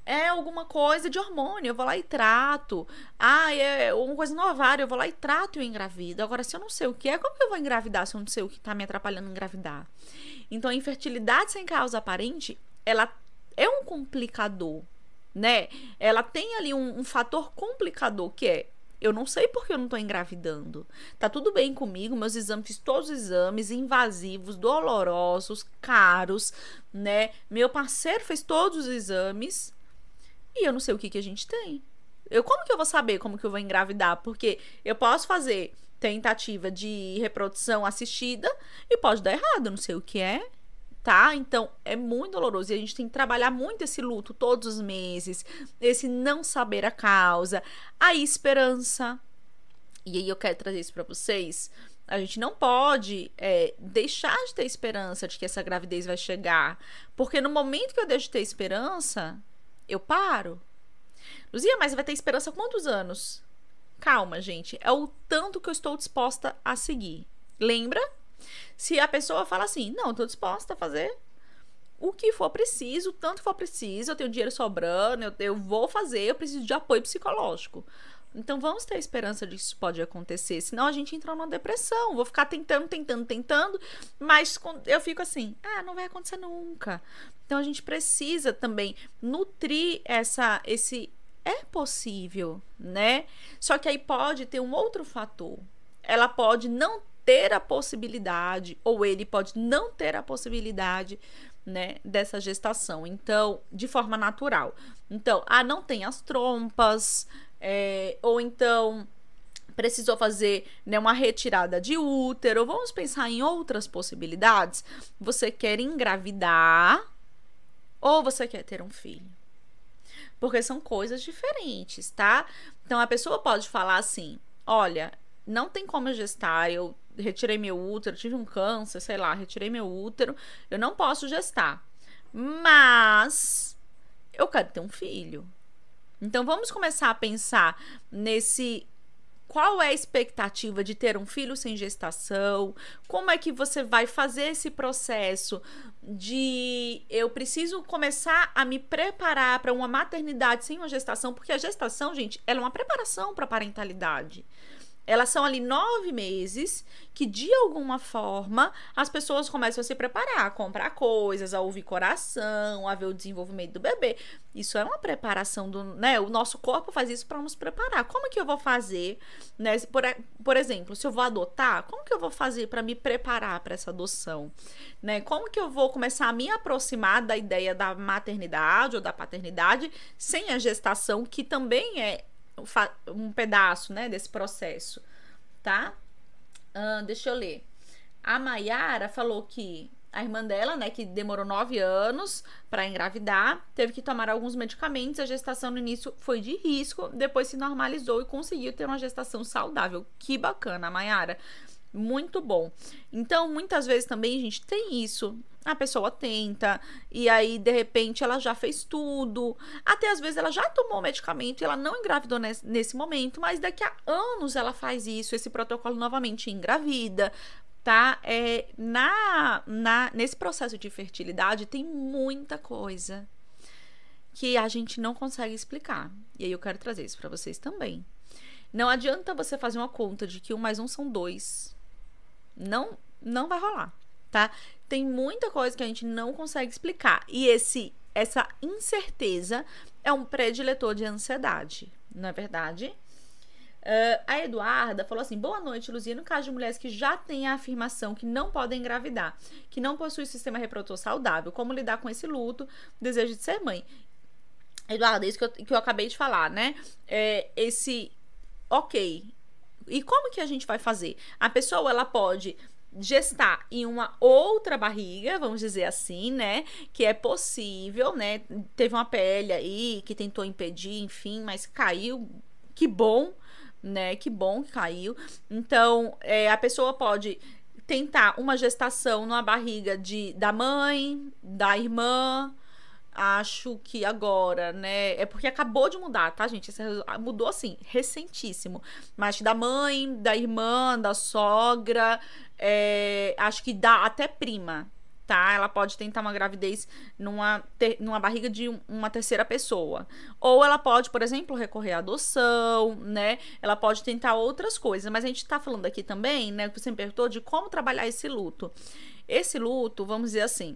É alguma coisa de hormônio, eu vou lá e trato. Ah, é alguma coisa no ovário, eu vou lá e trato e eu engravido. Agora, se eu não sei o que é, como que eu vou engravidar se eu não sei o que está me atrapalhando engravidar? Então, a infertilidade sem causa aparente, ela é um complicador, né? Ela tem ali um fator complicador que é, eu não sei porque eu não tô engravidando. Tá tudo bem comigo, meus exames, fiz todos os exames invasivos, dolorosos, caros, né? Meu parceiro fez todos os exames e eu não sei o que a gente tem. Como que eu vou saber como que eu vou engravidar? Porque eu posso fazer tentativa de reprodução assistida e pode dar errado, eu não sei o que é. Tá? Então, é muito doloroso, e a gente tem que trabalhar muito esse luto todos os meses, esse não saber a causa, a esperança, E aí eu quero trazer isso para vocês. A gente não pode deixar de ter esperança de que essa gravidez vai chegar. Porque no momento que eu deixo de ter esperança, eu paro. Luzia, mas vai ter esperança há quantos anos? Calma, gente. É o tanto que eu estou disposta a seguir. Lembra? Se a pessoa fala assim, não, estou disposta a fazer o que for preciso, tanto for preciso, eu tenho dinheiro sobrando, eu vou fazer, eu preciso de apoio psicológico. Então vamos ter esperança de que isso pode acontecer, senão a gente entra numa depressão, vou ficar tentando, mas eu fico assim, ah, não vai acontecer nunca. Então a gente precisa também nutrir esse é possível, né? Só que aí pode ter um outro fator, ela pode não ter a possibilidade, ou ele pode não ter a possibilidade, né, dessa gestação, então, de forma natural. Então, não tem as trompas, ou então precisou fazer, né, uma retirada de útero. Vamos pensar em outras possibilidades. Você quer engravidar ou você quer ter um filho? Porque são coisas diferentes, tá? Então, a pessoa pode falar assim, olha, não tem como eu gestar, eu retirei meu útero, tive um câncer, sei lá, retirei meu útero, eu não posso gestar, mas eu quero ter um filho. Então vamos começar a pensar nesse, qual é a expectativa de ter um filho sem gestação, como é que você vai fazer esse processo de, eu preciso começar a me preparar para uma maternidade sem uma gestação, porque a gestação, gente, ela é uma preparação para a parentalidade. Elas são ali 9 meses que, de alguma forma, as pessoas começam a se preparar, a comprar coisas, a ouvir coração, a ver o desenvolvimento do bebê. Isso é uma preparação, né? O nosso corpo faz isso para nos preparar. Como que eu vou fazer, né? Por exemplo, se eu vou adotar, como que eu vou fazer para me preparar para essa adoção? Né? Como que eu vou começar a me aproximar da ideia da maternidade ou da paternidade sem a gestação, que também é um pedaço, né, desse processo, tá? Deixa eu ler. A Mayara falou que a irmã dela, né, que demorou 9 anos para engravidar, teve que tomar alguns medicamentos, a gestação no início foi de risco, depois se normalizou e conseguiu ter uma gestação saudável. Que bacana, Mayara. Muito bom. Então, muitas vezes também, gente, tem isso. A pessoa tenta e aí, de repente, ela já fez tudo. Até às vezes ela já tomou medicamento e ela não engravidou nesse momento, mas daqui a anos ela faz isso, esse protocolo novamente, engravida, tá? Nesse processo de fertilidade tem muita coisa que a gente não consegue explicar. E aí eu quero trazer isso para vocês também. Não adianta você fazer uma conta de que 1 mais 1 são 2. Não vai rolar, tá? Tem muita coisa que a gente não consegue explicar. E essa incerteza é um prediletor de ansiedade, não é verdade? A Eduarda falou assim, boa noite, Luzia. No caso de mulheres que já têm a afirmação que não podem engravidar, que não possuem sistema reprodutor saudável, como lidar com esse luto, desejo de ser mãe? Eduarda, isso que eu acabei de falar, né? Ok, e como que a gente vai fazer? A pessoa, ela pode gestar em uma outra barriga, vamos dizer assim, né, que é possível, né, teve uma pele aí que tentou impedir, enfim, mas caiu, que bom, né, que bom que caiu. Então, a pessoa pode tentar uma gestação numa barriga da mãe, da irmã, acho que agora, né, é porque acabou de mudar, tá, gente? Mudou, assim, recentíssimo, mas da mãe, da irmã, da sogra, acho que dá até prima, tá? Ela pode tentar uma gravidez numa barriga de uma terceira pessoa, ou ela pode, por exemplo, recorrer à adoção, né? Ela pode tentar outras coisas, mas a gente tá falando aqui também, né, que você me perguntou de como trabalhar esse luto. Esse luto, vamos dizer assim,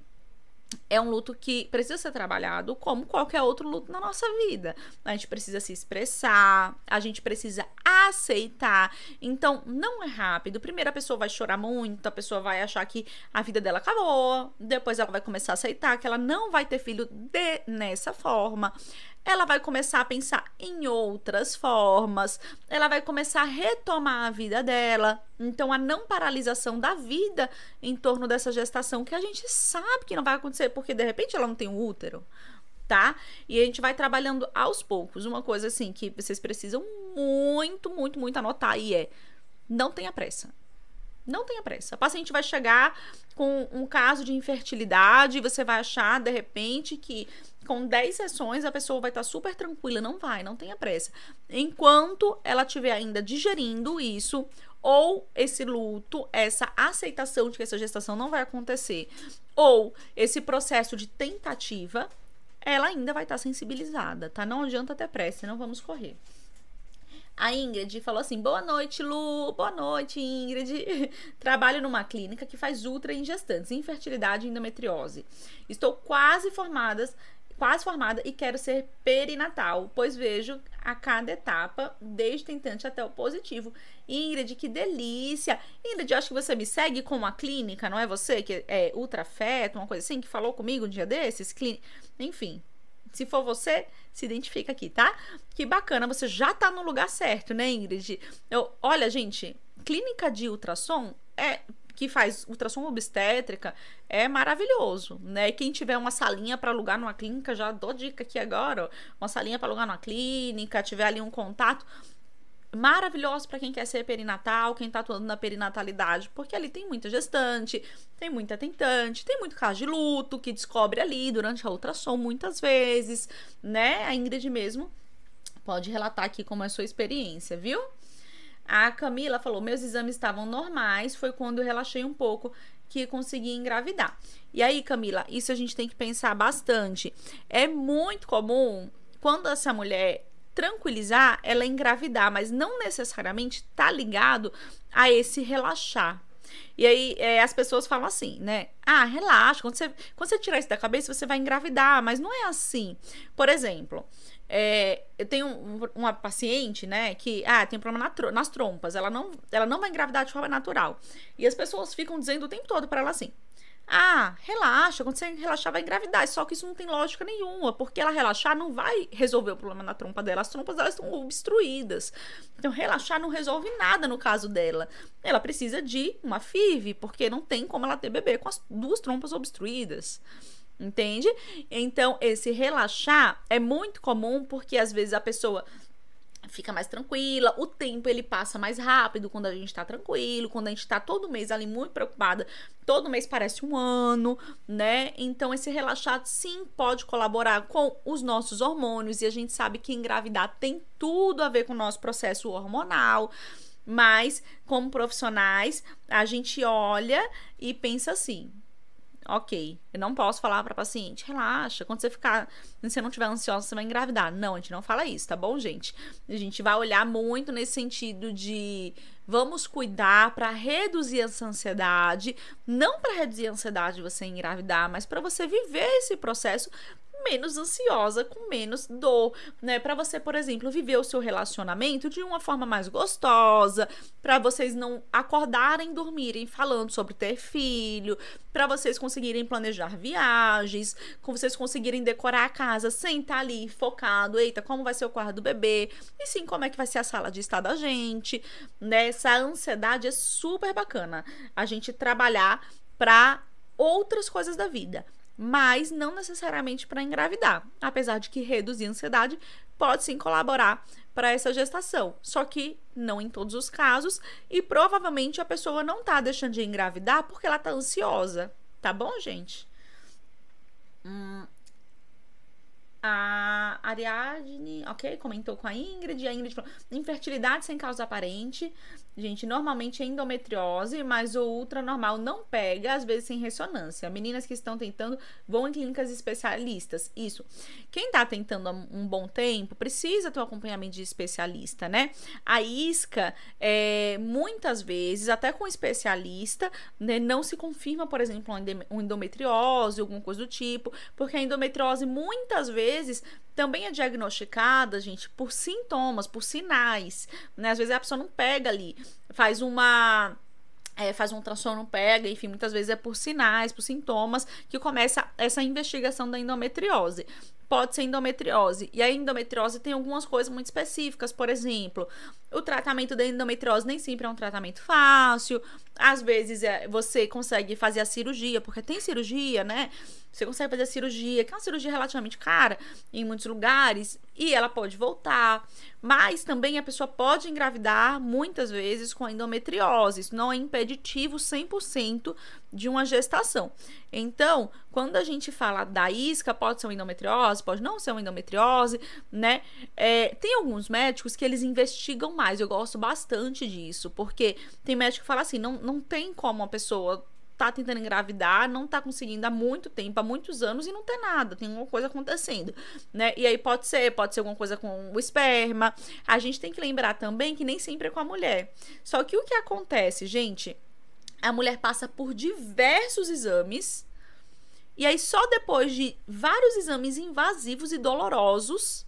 é um luto que precisa ser trabalhado como qualquer outro luto na nossa vida. A gente precisa se expressar, a gente precisa aceitar. Então, não é rápido. Primeiro a pessoa vai chorar muito, a pessoa vai achar que a vida dela acabou, depois ela vai começar a aceitar que ela não vai ter filho nessa forma. Ela vai começar a pensar em outras formas, ela vai começar a retomar a vida dela. Então, a não paralisação da vida em torno dessa gestação, que a gente sabe que não vai acontecer, porque de repente ela não tem um útero, tá? E a gente vai trabalhando aos poucos. Uma coisa assim que vocês precisam muito anotar aí é: não tenha pressa. Não tenha pressa. A paciente vai chegar com um caso de infertilidade e você vai achar, de repente, que com 10 sessões a pessoa vai estar super tranquila. Não vai, não tenha pressa. Enquanto ela estiver ainda digerindo isso, ou esse luto, essa aceitação de que essa gestação não vai acontecer, ou esse processo de tentativa, ela ainda vai estar sensibilizada, tá? Não adianta ter pressa, não vamos correr. A Ingrid falou assim: boa noite, Lu. Boa noite, Ingrid. Trabalho numa clínica que faz ultra em gestantes, infertilidade e endometriose. Estou quase formada e quero ser perinatal, pois vejo a cada etapa, desde tentante até o positivo. Ingrid, que delícia. Ingrid, eu acho que você me segue com uma clínica, não é você? Que é ultrafeto, uma coisa assim, que falou comigo um dia desses? Enfim. Se for você, se identifica aqui, tá? Que bacana, você já tá no lugar certo, né, Ingrid? Olha, gente, clínica de ultrassom que faz ultrassom obstétrica é maravilhoso, né? Quem tiver uma salinha para alugar numa clínica, já dou dica aqui agora, ó, uma salinha para alugar numa clínica, tiver ali um contato, maravilhoso para quem quer ser perinatal, quem tá atuando na perinatalidade, porque ali tem muita gestante, tem muita tentante, tem muito caso de luto que descobre ali durante a ultrassom muitas vezes, né? A Ingrid mesmo pode relatar aqui como é a sua experiência, viu? A Camila falou: meus exames estavam normais, foi quando eu relaxei um pouco que consegui engravidar. E aí, Camila, isso a gente tem que pensar bastante. É muito comum, quando essa mulher tranquilizar, ela engravidar, mas não necessariamente tá ligado a esse relaxar. E aí as pessoas falam assim, né? Ah, relaxa, quando você tirar isso da cabeça, você vai engravidar, mas não é assim. Por exemplo, eu tenho uma paciente, né, que tem problema nas trompas, ela não vai engravidar de forma natural. E as pessoas ficam dizendo o tempo todo para ela assim: ah, relaxa, quando você relaxar vai engravidar. Só que isso não tem lógica nenhuma, porque ela relaxar não vai resolver o problema na trompa dela. As trompas delas estão obstruídas. Então relaxar não resolve nada no caso dela. Ela precisa de uma FIV, porque não tem como ela ter bebê com as duas trompas obstruídas. Entende? Então esse relaxar é muito comum, porque às vezes a pessoa fica mais tranquila, o tempo ele passa mais rápido quando a gente tá tranquilo, quando a gente tá todo mês ali muito preocupada, todo mês parece um ano, né? Então esse relaxado sim pode colaborar com os nossos hormônios, e a gente sabe que engravidar tem tudo a ver com o nosso processo hormonal, mas como profissionais a gente olha e pensa assim: ok, eu não posso falar para paciente: relaxa, quando você não estiver ansiosa, você vai engravidar. Não, a gente não fala isso, tá bom, gente? A gente vai olhar muito nesse sentido de vamos cuidar para reduzir essa ansiedade, não para reduzir a ansiedade de você engravidar, mas para você viver esse processo menos ansiosa, com menos dor, né? Para você, por exemplo, viver o seu relacionamento de uma forma mais gostosa, para vocês não acordarem, dormirem falando sobre ter filho, para vocês conseguirem planejar viagens, com vocês conseguirem decorar a casa sem estar ali focado: eita, como vai ser o quarto do bebê? E sim, como é que vai ser a sala de estar da gente, né? Essa ansiedade é super bacana a gente trabalhar para outras coisas da vida, mas não necessariamente para engravidar, apesar de que reduzir a ansiedade pode sim colaborar para essa gestação, só que não em todos os casos, e provavelmente a pessoa não tá deixando de engravidar porque ela tá ansiosa, tá bom, gente? A Ariadne, ok, comentou com a Ingrid falou: infertilidade sem causa aparente, gente, normalmente é endometriose, mas o ultra normal não pega, às vezes sem ressonância. Meninas que estão tentando vão em clínicas especialistas, isso. Quem tá tentando há um bom tempo precisa ter um acompanhamento de especialista, né? A ISCA, muitas vezes, até com especialista, né, não se confirma, por exemplo, uma endometriose, alguma coisa do tipo, porque a endometriose muitas vezes também é diagnosticada, gente, por sintomas, por sinais, né? Às vezes a pessoa não pega ali, faz um ultrassom, não pega, enfim, muitas vezes é por sinais, por sintomas que começa essa investigação da endometriose. pode ser endometriose. E a endometriose tem algumas coisas muito específicas, por exemplo, o tratamento da endometriose nem sempre é um tratamento fácil, às vezes você consegue fazer a cirurgia, porque tem cirurgia, né? Você consegue fazer a cirurgia, que é uma cirurgia relativamente cara em muitos lugares, e ela pode voltar, mas também a pessoa pode engravidar muitas vezes com a endometriose, isso não é impeditivo 100% de uma gestação. Então, quando a gente fala da ISCA, pode ser uma endometriose, pode não ser uma endometriose, né? Tem alguns médicos que eles investigam mais, eu gosto bastante disso, porque tem médico que fala assim, não tem como uma pessoa tá tentando engravidar, não tá conseguindo há muito tempo, há muitos anos, e não tem nada, tem alguma coisa acontecendo, né? E aí pode ser alguma coisa com o esperma. A gente tem que lembrar também que nem sempre é com a mulher. Só que o que acontece, gente, a mulher passa por diversos exames, e aí só depois de vários exames invasivos e dolorosos,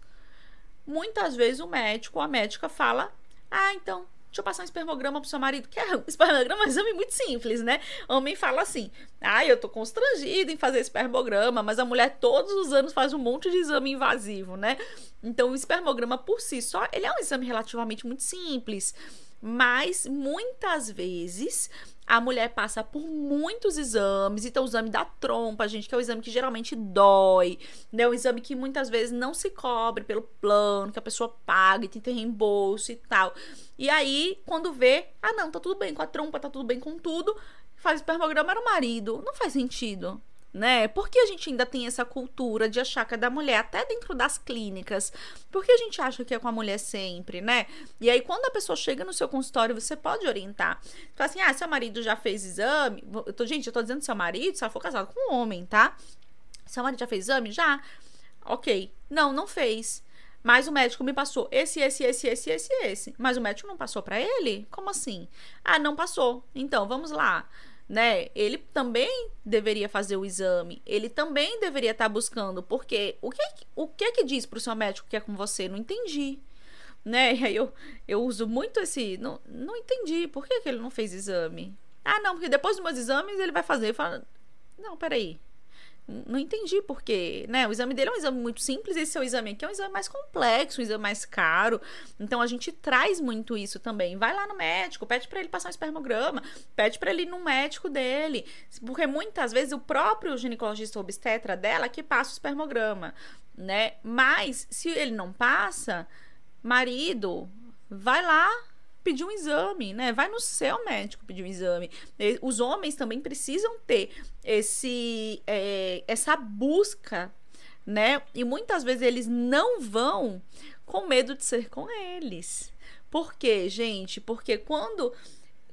muitas vezes o médico ou a médica fala, ah, então, deixa eu passar um espermograma pro seu marido. Que é um espermograma, um exame muito simples, né? O homem fala assim, ah, eu tô constrangido em fazer espermograma, mas a mulher todos os anos faz um monte de exame invasivo, né? Então, o espermograma por si só, ele é um exame relativamente muito simples, mas muitas vezes a mulher passa por muitos exames. Então, o exame da trompa, gente, que é o exame que geralmente dói, né? O exame que muitas vezes não se cobre pelo plano, que a pessoa paga e tem que ter reembolso e tal. E aí, quando vê, ah, não, tá tudo bem com a trompa, tá tudo bem com tudo, faz espermograma no marido. Não faz sentido, né? Porque a gente ainda tem essa cultura de achar que é da mulher, até dentro das clínicas, porque a gente acha que é com a mulher sempre, né? E aí, quando a pessoa chega no seu consultório, você pode orientar, fala assim, ah, seu marido já fez exame. Gente, eu tô dizendo seu marido, se ela for casada com um homem, tá? Seu marido já fez exame? Já? Ok, não fez, mas o médico me passou esse, mas o médico não passou pra ele? Como assim? Ah, não passou, então vamos lá, né? Ele também deveria fazer o exame, ele também deveria estar buscando, porque o que diz pro seu médico que é com você? Não entendi, né? E aí eu uso muito esse, não entendi, por que ele não fez exame? Ah, não, porque depois dos meus exames ele vai fazer. Eu falo, não, peraí, não entendi por quê, né? O exame dele é um exame muito simples, esse seu exame aqui é um exame mais complexo, um exame mais caro. Então, a gente traz muito isso também. Vai lá no médico, pede pra ele passar um espermograma, pede pra ele ir no médico dele, porque muitas vezes o próprio ginecologista obstetra dela que passa o espermograma, né? Mas, se ele não passa, marido, vai lá pedir um exame, né? Vai no seu médico pedir um exame. Os homens também precisam ter essa busca, né? E muitas vezes eles não vão com medo de ser com eles. Por quê, gente? Porque quando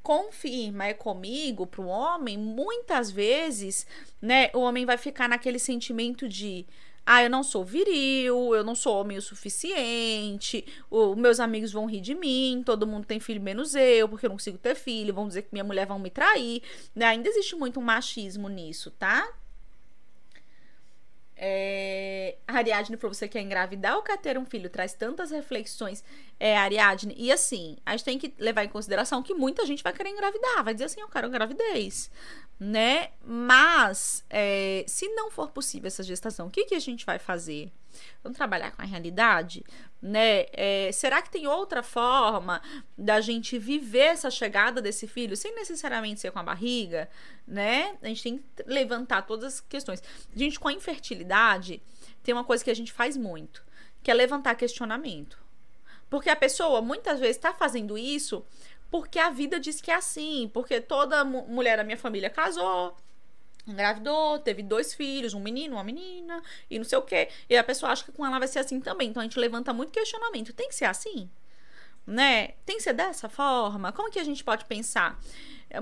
confirma é comigo pro homem, muitas vezes, né, o homem vai ficar naquele sentimento de, ah, eu não sou viril, eu não sou homem o suficiente, meus amigos vão rir de mim, todo mundo tem filho menos eu, porque eu não consigo ter filho, vão dizer que minha mulher vão me trair, né? Ainda existe muito um machismo nisso, tá? Ariadne, pra você que quer engravidar ou quer ter um filho, traz tantas reflexões, Ariadne, e assim, a gente tem que levar em consideração que muita gente vai querer engravidar, vai dizer assim, eu quero gravidez, né? Mas se não for possível essa gestação, o que a gente vai fazer? Vamos trabalhar com a realidade, né? Será que tem outra forma da gente viver essa chegada desse filho sem necessariamente ser com a barriga, né? A gente tem que levantar todas as questões. Gente, com a infertilidade tem uma coisa que a gente faz muito, que é levantar questionamento, porque a pessoa muitas vezes tá fazendo isso porque a vida diz que é assim, porque toda mulher da minha família casou, engravidou, teve 2 filhos, um menino, uma menina, e não sei o quê, e a pessoa acha que com ela vai ser assim também. Então, a gente levanta muito questionamento. Tem que ser assim? Né? Tem que ser dessa forma? Como que a gente pode pensar?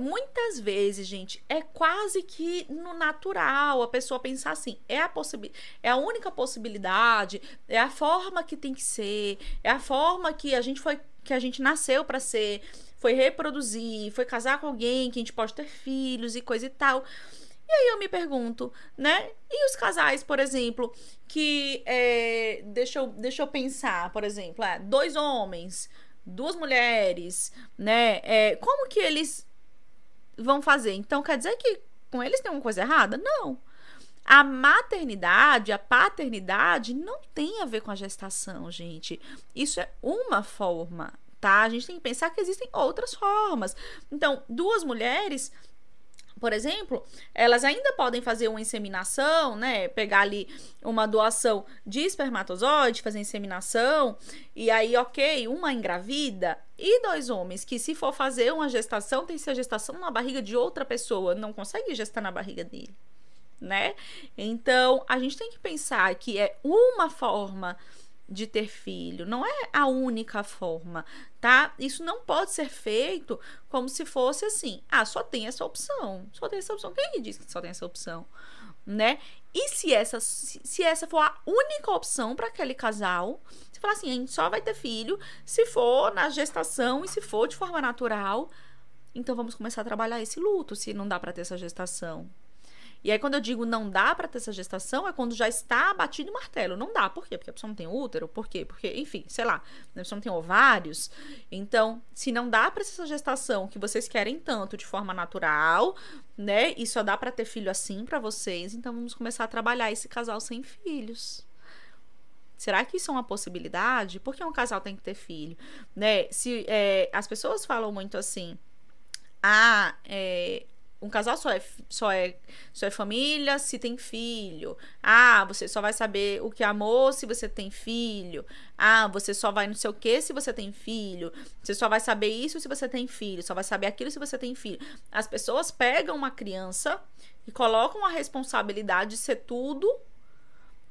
Muitas vezes, gente, é quase que no natural a pessoa pensar assim, é a única possibilidade, é a forma que tem que ser, é a forma que a gente nasceu pra ser, foi reproduzir, foi casar com alguém que a gente pode ter filhos e coisa e tal. E aí eu me pergunto, né? E os casais, por exemplo, que deixa eu pensar, por exemplo, 2 homens, 2 mulheres, né? Como que eles vão fazer? Então, quer dizer que com eles tem alguma coisa errada? Não. A maternidade, a paternidade não tem a ver com a gestação, gente. Isso é uma forma, tá? A gente tem que pensar que existem outras formas. Então, duas mulheres, por exemplo, elas ainda podem fazer uma inseminação, né? Pegar ali uma doação de espermatozoide, fazer inseminação, e aí, ok, uma engravida. E dois homens que, se for fazer uma gestação, tem que ser a gestação na barriga de outra pessoa, não consegue gestar na barriga dele, né? Então, a gente tem que pensar que é uma forma de ter filho, não é a única forma, tá? Isso não pode ser feito como se fosse assim, ah, só tem essa opção, só tem essa opção. Quem disse que só tem essa opção, né? E se essa for a única opção para aquele casal, você fala assim, a gente só vai ter filho se for na gestação e se for de forma natural, então vamos começar a trabalhar esse luto, se não dá para ter essa gestação. E aí, quando eu digo não dá para ter essa gestação, é quando já está batido o martelo. Não dá. Por quê? Porque a pessoa não tem útero. Por quê? Porque, enfim, sei lá, a pessoa não tem ovários. Então, se não dá para ter essa gestação que vocês querem tanto de forma natural, né? E só dá para ter filho assim para vocês, então vamos começar a trabalhar esse casal sem filhos. Será que isso é uma possibilidade? Por que um casal tem que ter filho? Né? Se, as pessoas falam muito assim, ah, um casal só é família se tem filho. Ah, você só vai saber o que é amor se você tem filho. Ah, você só vai não sei o que se você tem filho. Você só vai saber isso se você tem filho. Só vai saber aquilo se você tem filho. As pessoas pegam uma criança e colocam a responsabilidade de ser tudo.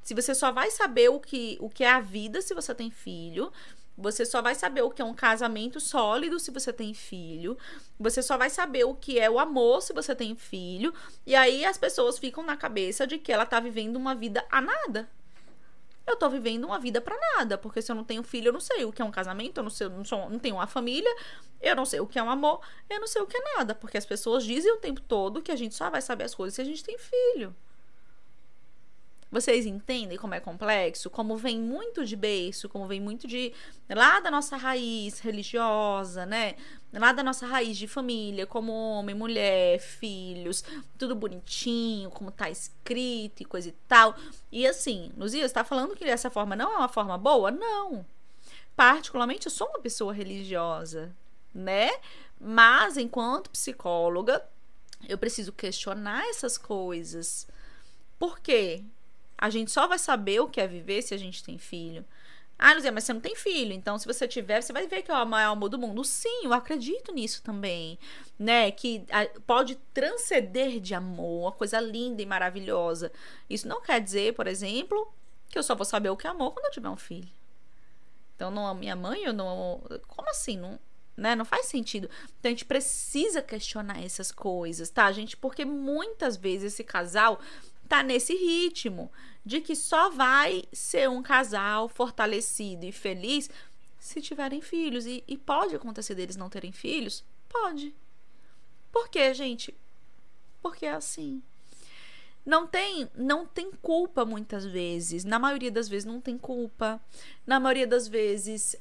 Se você só vai saber o que é a vida se você tem filho. Você só vai saber o que é um casamento sólido se você tem filho. Você só vai saber o que é o amor se você tem filho. E aí as pessoas ficam na cabeça de que ela tá vivendo uma vida a nada. Eu tô vivendo uma vida pra nada, porque se eu não tenho filho, eu não sei o que é um casamento, eu não sei, não tenho uma família, eu não sei o que é um amor, eu não sei o que é nada. Porque as pessoas dizem o tempo todo que a gente só vai saber as coisas se a gente tem filho. Vocês entendem como é complexo? Como vem muito de berço, como vem muito de lá da nossa raiz religiosa, né? Lá da nossa raiz de família, como homem, mulher, filhos, tudo bonitinho, como tá escrito e coisa e tal. E assim, Luzia, você tá falando que essa forma não é uma forma boa? Não. Particularmente, eu sou uma pessoa religiosa, né? Mas, enquanto psicóloga, eu preciso questionar essas coisas. Por quê? A gente só vai saber o que é viver se a gente tem filho. Ah, Luzia, mas você não tem filho, então se você tiver, você vai ver que é o maior amor do mundo. Sim, eu acredito nisso também, né? Que pode transcender de amor, uma coisa linda e maravilhosa. Isso não quer dizer, por exemplo, que eu só vou saber o que é amor quando eu tiver um filho. Então, não amo minha mãe, eu não amo... Como assim? Não... Né? Não faz sentido. Então, a gente precisa questionar essas coisas, tá, gente? Porque muitas vezes esse casal tá nesse ritmo de que só vai ser um casal fortalecido e feliz se tiverem filhos. E pode acontecer deles não terem filhos? Pode. Por quê, gente? Porque é assim. Não tem culpa muitas vezes. Na maioria das vezes não tem culpa. Na maioria das vezes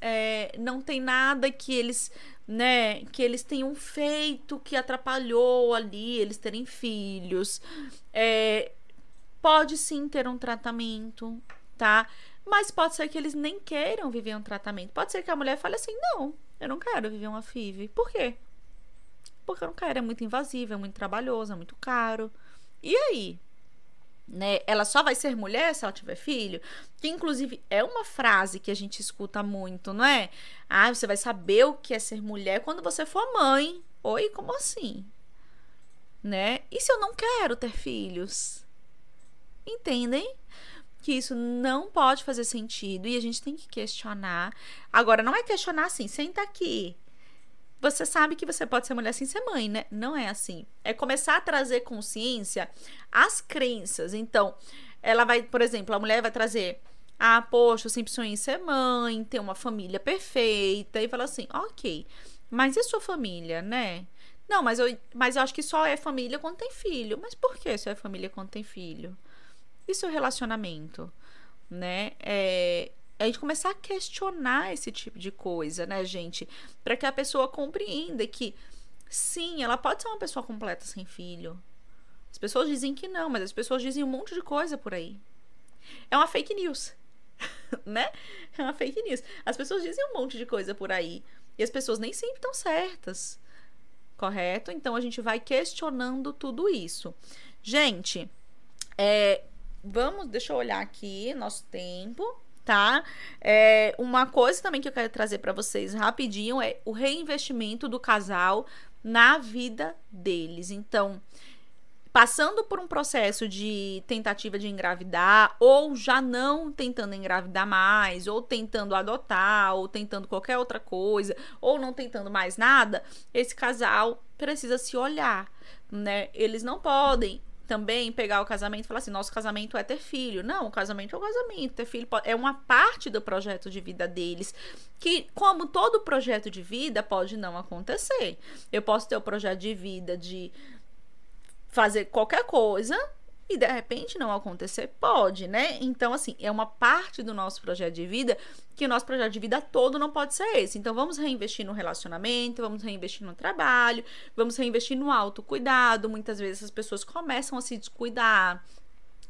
não tem nada que eles, né, que eles tenham feito que atrapalhou ali eles terem filhos. Pode sim ter um tratamento, tá? Mas pode ser que eles nem queiram viver um tratamento. Pode ser que a mulher fale assim, não, eu não quero viver uma FIV. Por quê? Porque eu não quero, é muito invasivo, é muito trabalhoso, é muito caro. E aí? Né? Ela só vai ser mulher se ela tiver filho? Que, inclusive, é uma frase que a gente escuta muito, não é? Ah, você vai saber o que é ser mulher quando você for mãe. Oi, como assim? Né? E se eu não quero ter filhos? Entendem que isso não pode fazer sentido e a gente tem que questionar. Agora, não é questionar assim, senta aqui. Você sabe que você pode ser mulher sem ser mãe, né? Não é assim. É começar a trazer consciência às crenças. Então, ela vai, por exemplo, a mulher vai trazer, ah, poxa, eu sempre sonhei em ser mãe, ter uma família perfeita. E fala assim, ok, mas e sua família, né? Não, mas eu acho que só é família quando tem filho. Mas por que só é família quando tem filho? E seu relacionamento, né? A gente começar a questionar esse tipo de coisa, né, gente? Para que a pessoa compreenda que, sim, ela pode ser uma pessoa completa sem filho. As pessoas dizem que não, mas as pessoas dizem um monte de coisa por aí. É uma fake news, né? É uma fake news. As pessoas dizem um monte de coisa por aí e as pessoas nem sempre estão certas, correto? Então, a gente vai questionando tudo isso. Gente, vamos, deixa eu olhar aqui nosso tempo, tá? Uma coisa também que eu quero trazer para vocês rapidinho é o reinvestimento do casal na vida deles. Então, passando por um processo de tentativa de engravidar, ou já não tentando engravidar mais, ou tentando adotar, ou tentando qualquer outra coisa, ou não tentando mais nada, esse casal precisa se olhar, né? Eles não podem também pegar o casamento e falar assim, nosso casamento é ter filho. Não, o casamento é o casamento, ter filho é uma parte do projeto de vida deles, que, como todo projeto de vida, pode não acontecer. Eu posso ter o projeto de vida de fazer qualquer coisa e de repente não acontecer, pode, né? Então, assim, é uma parte do nosso projeto de vida, que o nosso projeto de vida todo não pode ser esse. Então, vamos reinvestir no relacionamento, vamos reinvestir no trabalho, vamos reinvestir no autocuidado. Muitas vezes as pessoas começam a se descuidar,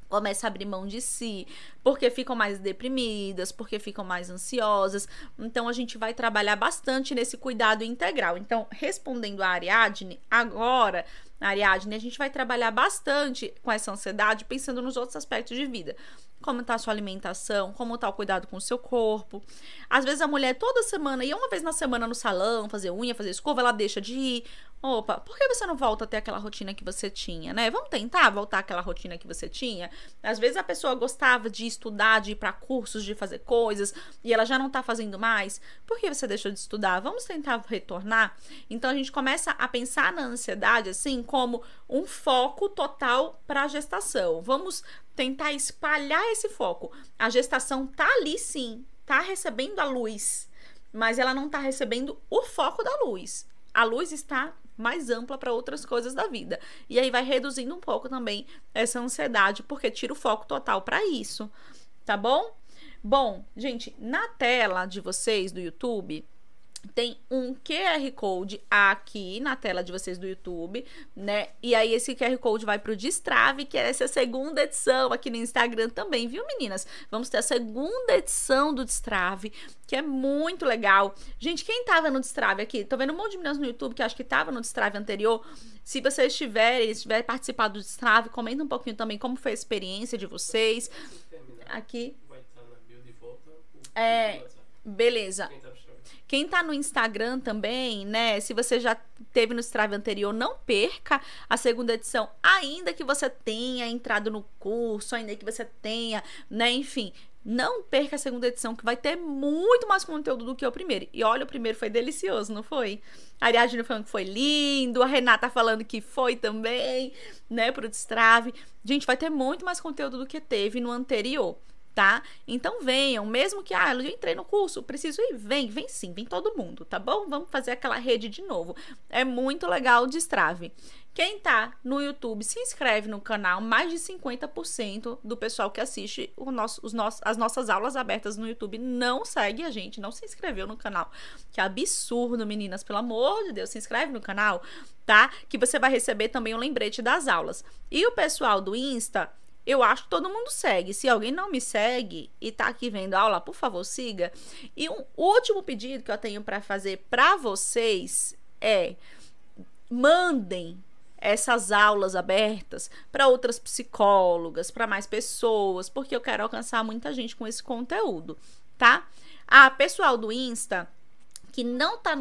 começam a abrir mão de si, porque ficam mais deprimidas, porque ficam mais ansiosas. Então, a gente vai trabalhar bastante nesse cuidado integral. Então, respondendo a Ariadne, agora, Ariadne, a gente vai trabalhar bastante com essa ansiedade, pensando nos outros aspectos de vida. Como tá a sua alimentação, como tá o cuidado com o seu corpo. Às vezes a mulher toda semana, ia uma vez na semana no salão, fazer unha, fazer escova, ela deixa de ir. Opa, por que você não volta a ter aquela rotina que você tinha, né? Vamos tentar voltar àquela rotina que você tinha? Às vezes a pessoa gostava de estudar, de ir pra cursos, de fazer coisas, e ela já não tá fazendo mais. Por que você deixou de estudar? Vamos tentar retornar? Então a gente começa a pensar na ansiedade, assim, como um foco total para a gestação. Vamos tentar espalhar esse foco. A gestação tá ali, sim, tá recebendo a luz, mas ela não tá recebendo o foco da luz. A luz está mais ampla para outras coisas da vida. E aí vai reduzindo um pouco também essa ansiedade, porque tira o foco total para isso, tá bom? Bom, gente, na tela de vocês do YouTube tem um QR Code aqui na tela de vocês do YouTube, né? E aí esse QR Code vai pro Destrave, que é essa segunda edição aqui no Instagram também, viu, meninas? Vamos ter a segunda edição do Destrave, que é muito legal. Gente, quem tava no Destrave aqui? Tô vendo um monte de meninas no YouTube que acho que tava no Destrave anterior. Se vocês tiverem participado do Destrave, comenta um pouquinho também como foi a experiência de vocês. Aqui. Vai estar na bio de volta. Beleza. Quem tá no Instagram também, né? Se você já teve no Destrave anterior, não perca a segunda edição, ainda que você tenha entrado no curso, ainda que você tenha, né? Enfim, não perca a segunda edição, que vai ter muito mais conteúdo do que o primeiro. E olha, o primeiro foi delicioso, não foi? A Ariadne falando que foi lindo, a Renata falando que foi também, né? Pro Destrave. Gente, vai ter muito mais conteúdo do que teve no anterior, tá? Então venham, mesmo que, ah, eu entrei no curso, preciso ir, vem sim, vem todo mundo, tá bom? Vamos fazer aquela rede de novo. É muito legal o Destrave. Quem tá no YouTube, se inscreve no canal, mais de 50% do pessoal que assiste as nossas aulas abertas no YouTube não segue a gente, não se inscreveu no canal. Que absurdo, meninas, pelo amor de Deus, se inscreve no canal, tá? Que você vai receber também um lembrete das aulas. E o pessoal do Insta, eu acho que todo mundo segue. Se alguém não me segue e tá aqui vendo a aula, por favor, siga. E um último pedido que eu tenho para fazer para vocês é: mandem essas aulas abertas para outras psicólogas, para mais pessoas, porque eu quero alcançar muita gente com esse conteúdo, tá? Ah, pessoal do Insta que não tá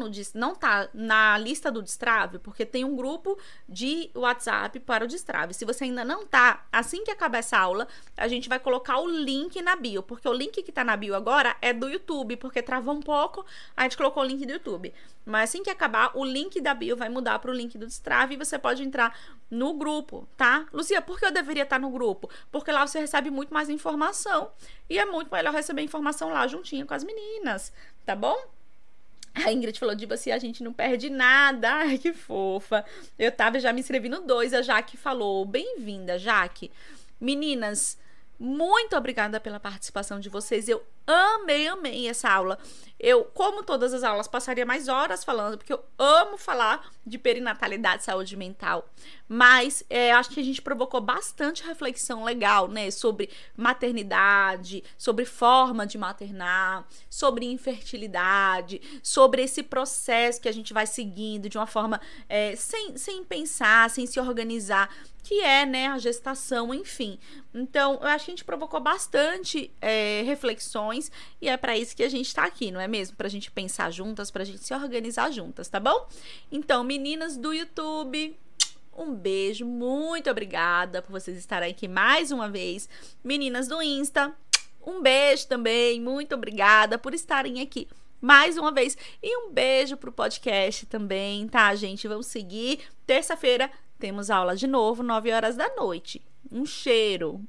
na lista do Destrave, porque tem um grupo de WhatsApp para o Destrave. Se você ainda não tá, assim que acabar essa aula, a gente vai colocar o link na bio, porque o link que tá na bio agora é do YouTube, porque travou um pouco, a gente colocou o link do YouTube. Mas assim que acabar, o link da bio vai mudar para o link do Destrave e você pode entrar no grupo, tá? Luzia, por que eu deveria estar no grupo? Porque lá você recebe muito mais informação e é muito melhor receber informação lá juntinho com as meninas, tá bom? A Ingrid falou, tipo assim, a gente não perde nada. Ai, que fofa. Eu tava, já me inscrevi no 2, a Jaque falou. Bem-vinda, Jaque. Meninas, muito obrigada pela participação de vocês. Eu amei, amei essa aula. Eu, como todas as aulas, passaria mais horas falando, porque eu amo falar de perinatalidade e saúde mental. Mas acho que a gente provocou bastante reflexão legal, né? Sobre maternidade, sobre forma de maternar, sobre infertilidade, sobre esse processo que a gente vai seguindo de uma forma sem pensar, sem se organizar, que é, né, a gestação, enfim. Então, eu acho que a gente provocou bastante reflexões, e é para isso que a gente tá aqui, não é mesmo? Pra gente pensar juntas, pra gente se organizar juntas, tá bom? Então, meninas do YouTube, um beijo, muito obrigada por vocês estarem aqui mais uma vez. Meninas do Insta, um beijo também, muito obrigada por estarem aqui mais uma vez. E um beijo pro podcast também, tá, gente? Vamos seguir. Terça-feira temos aula de novo, 9 horas da noite. Um cheiro!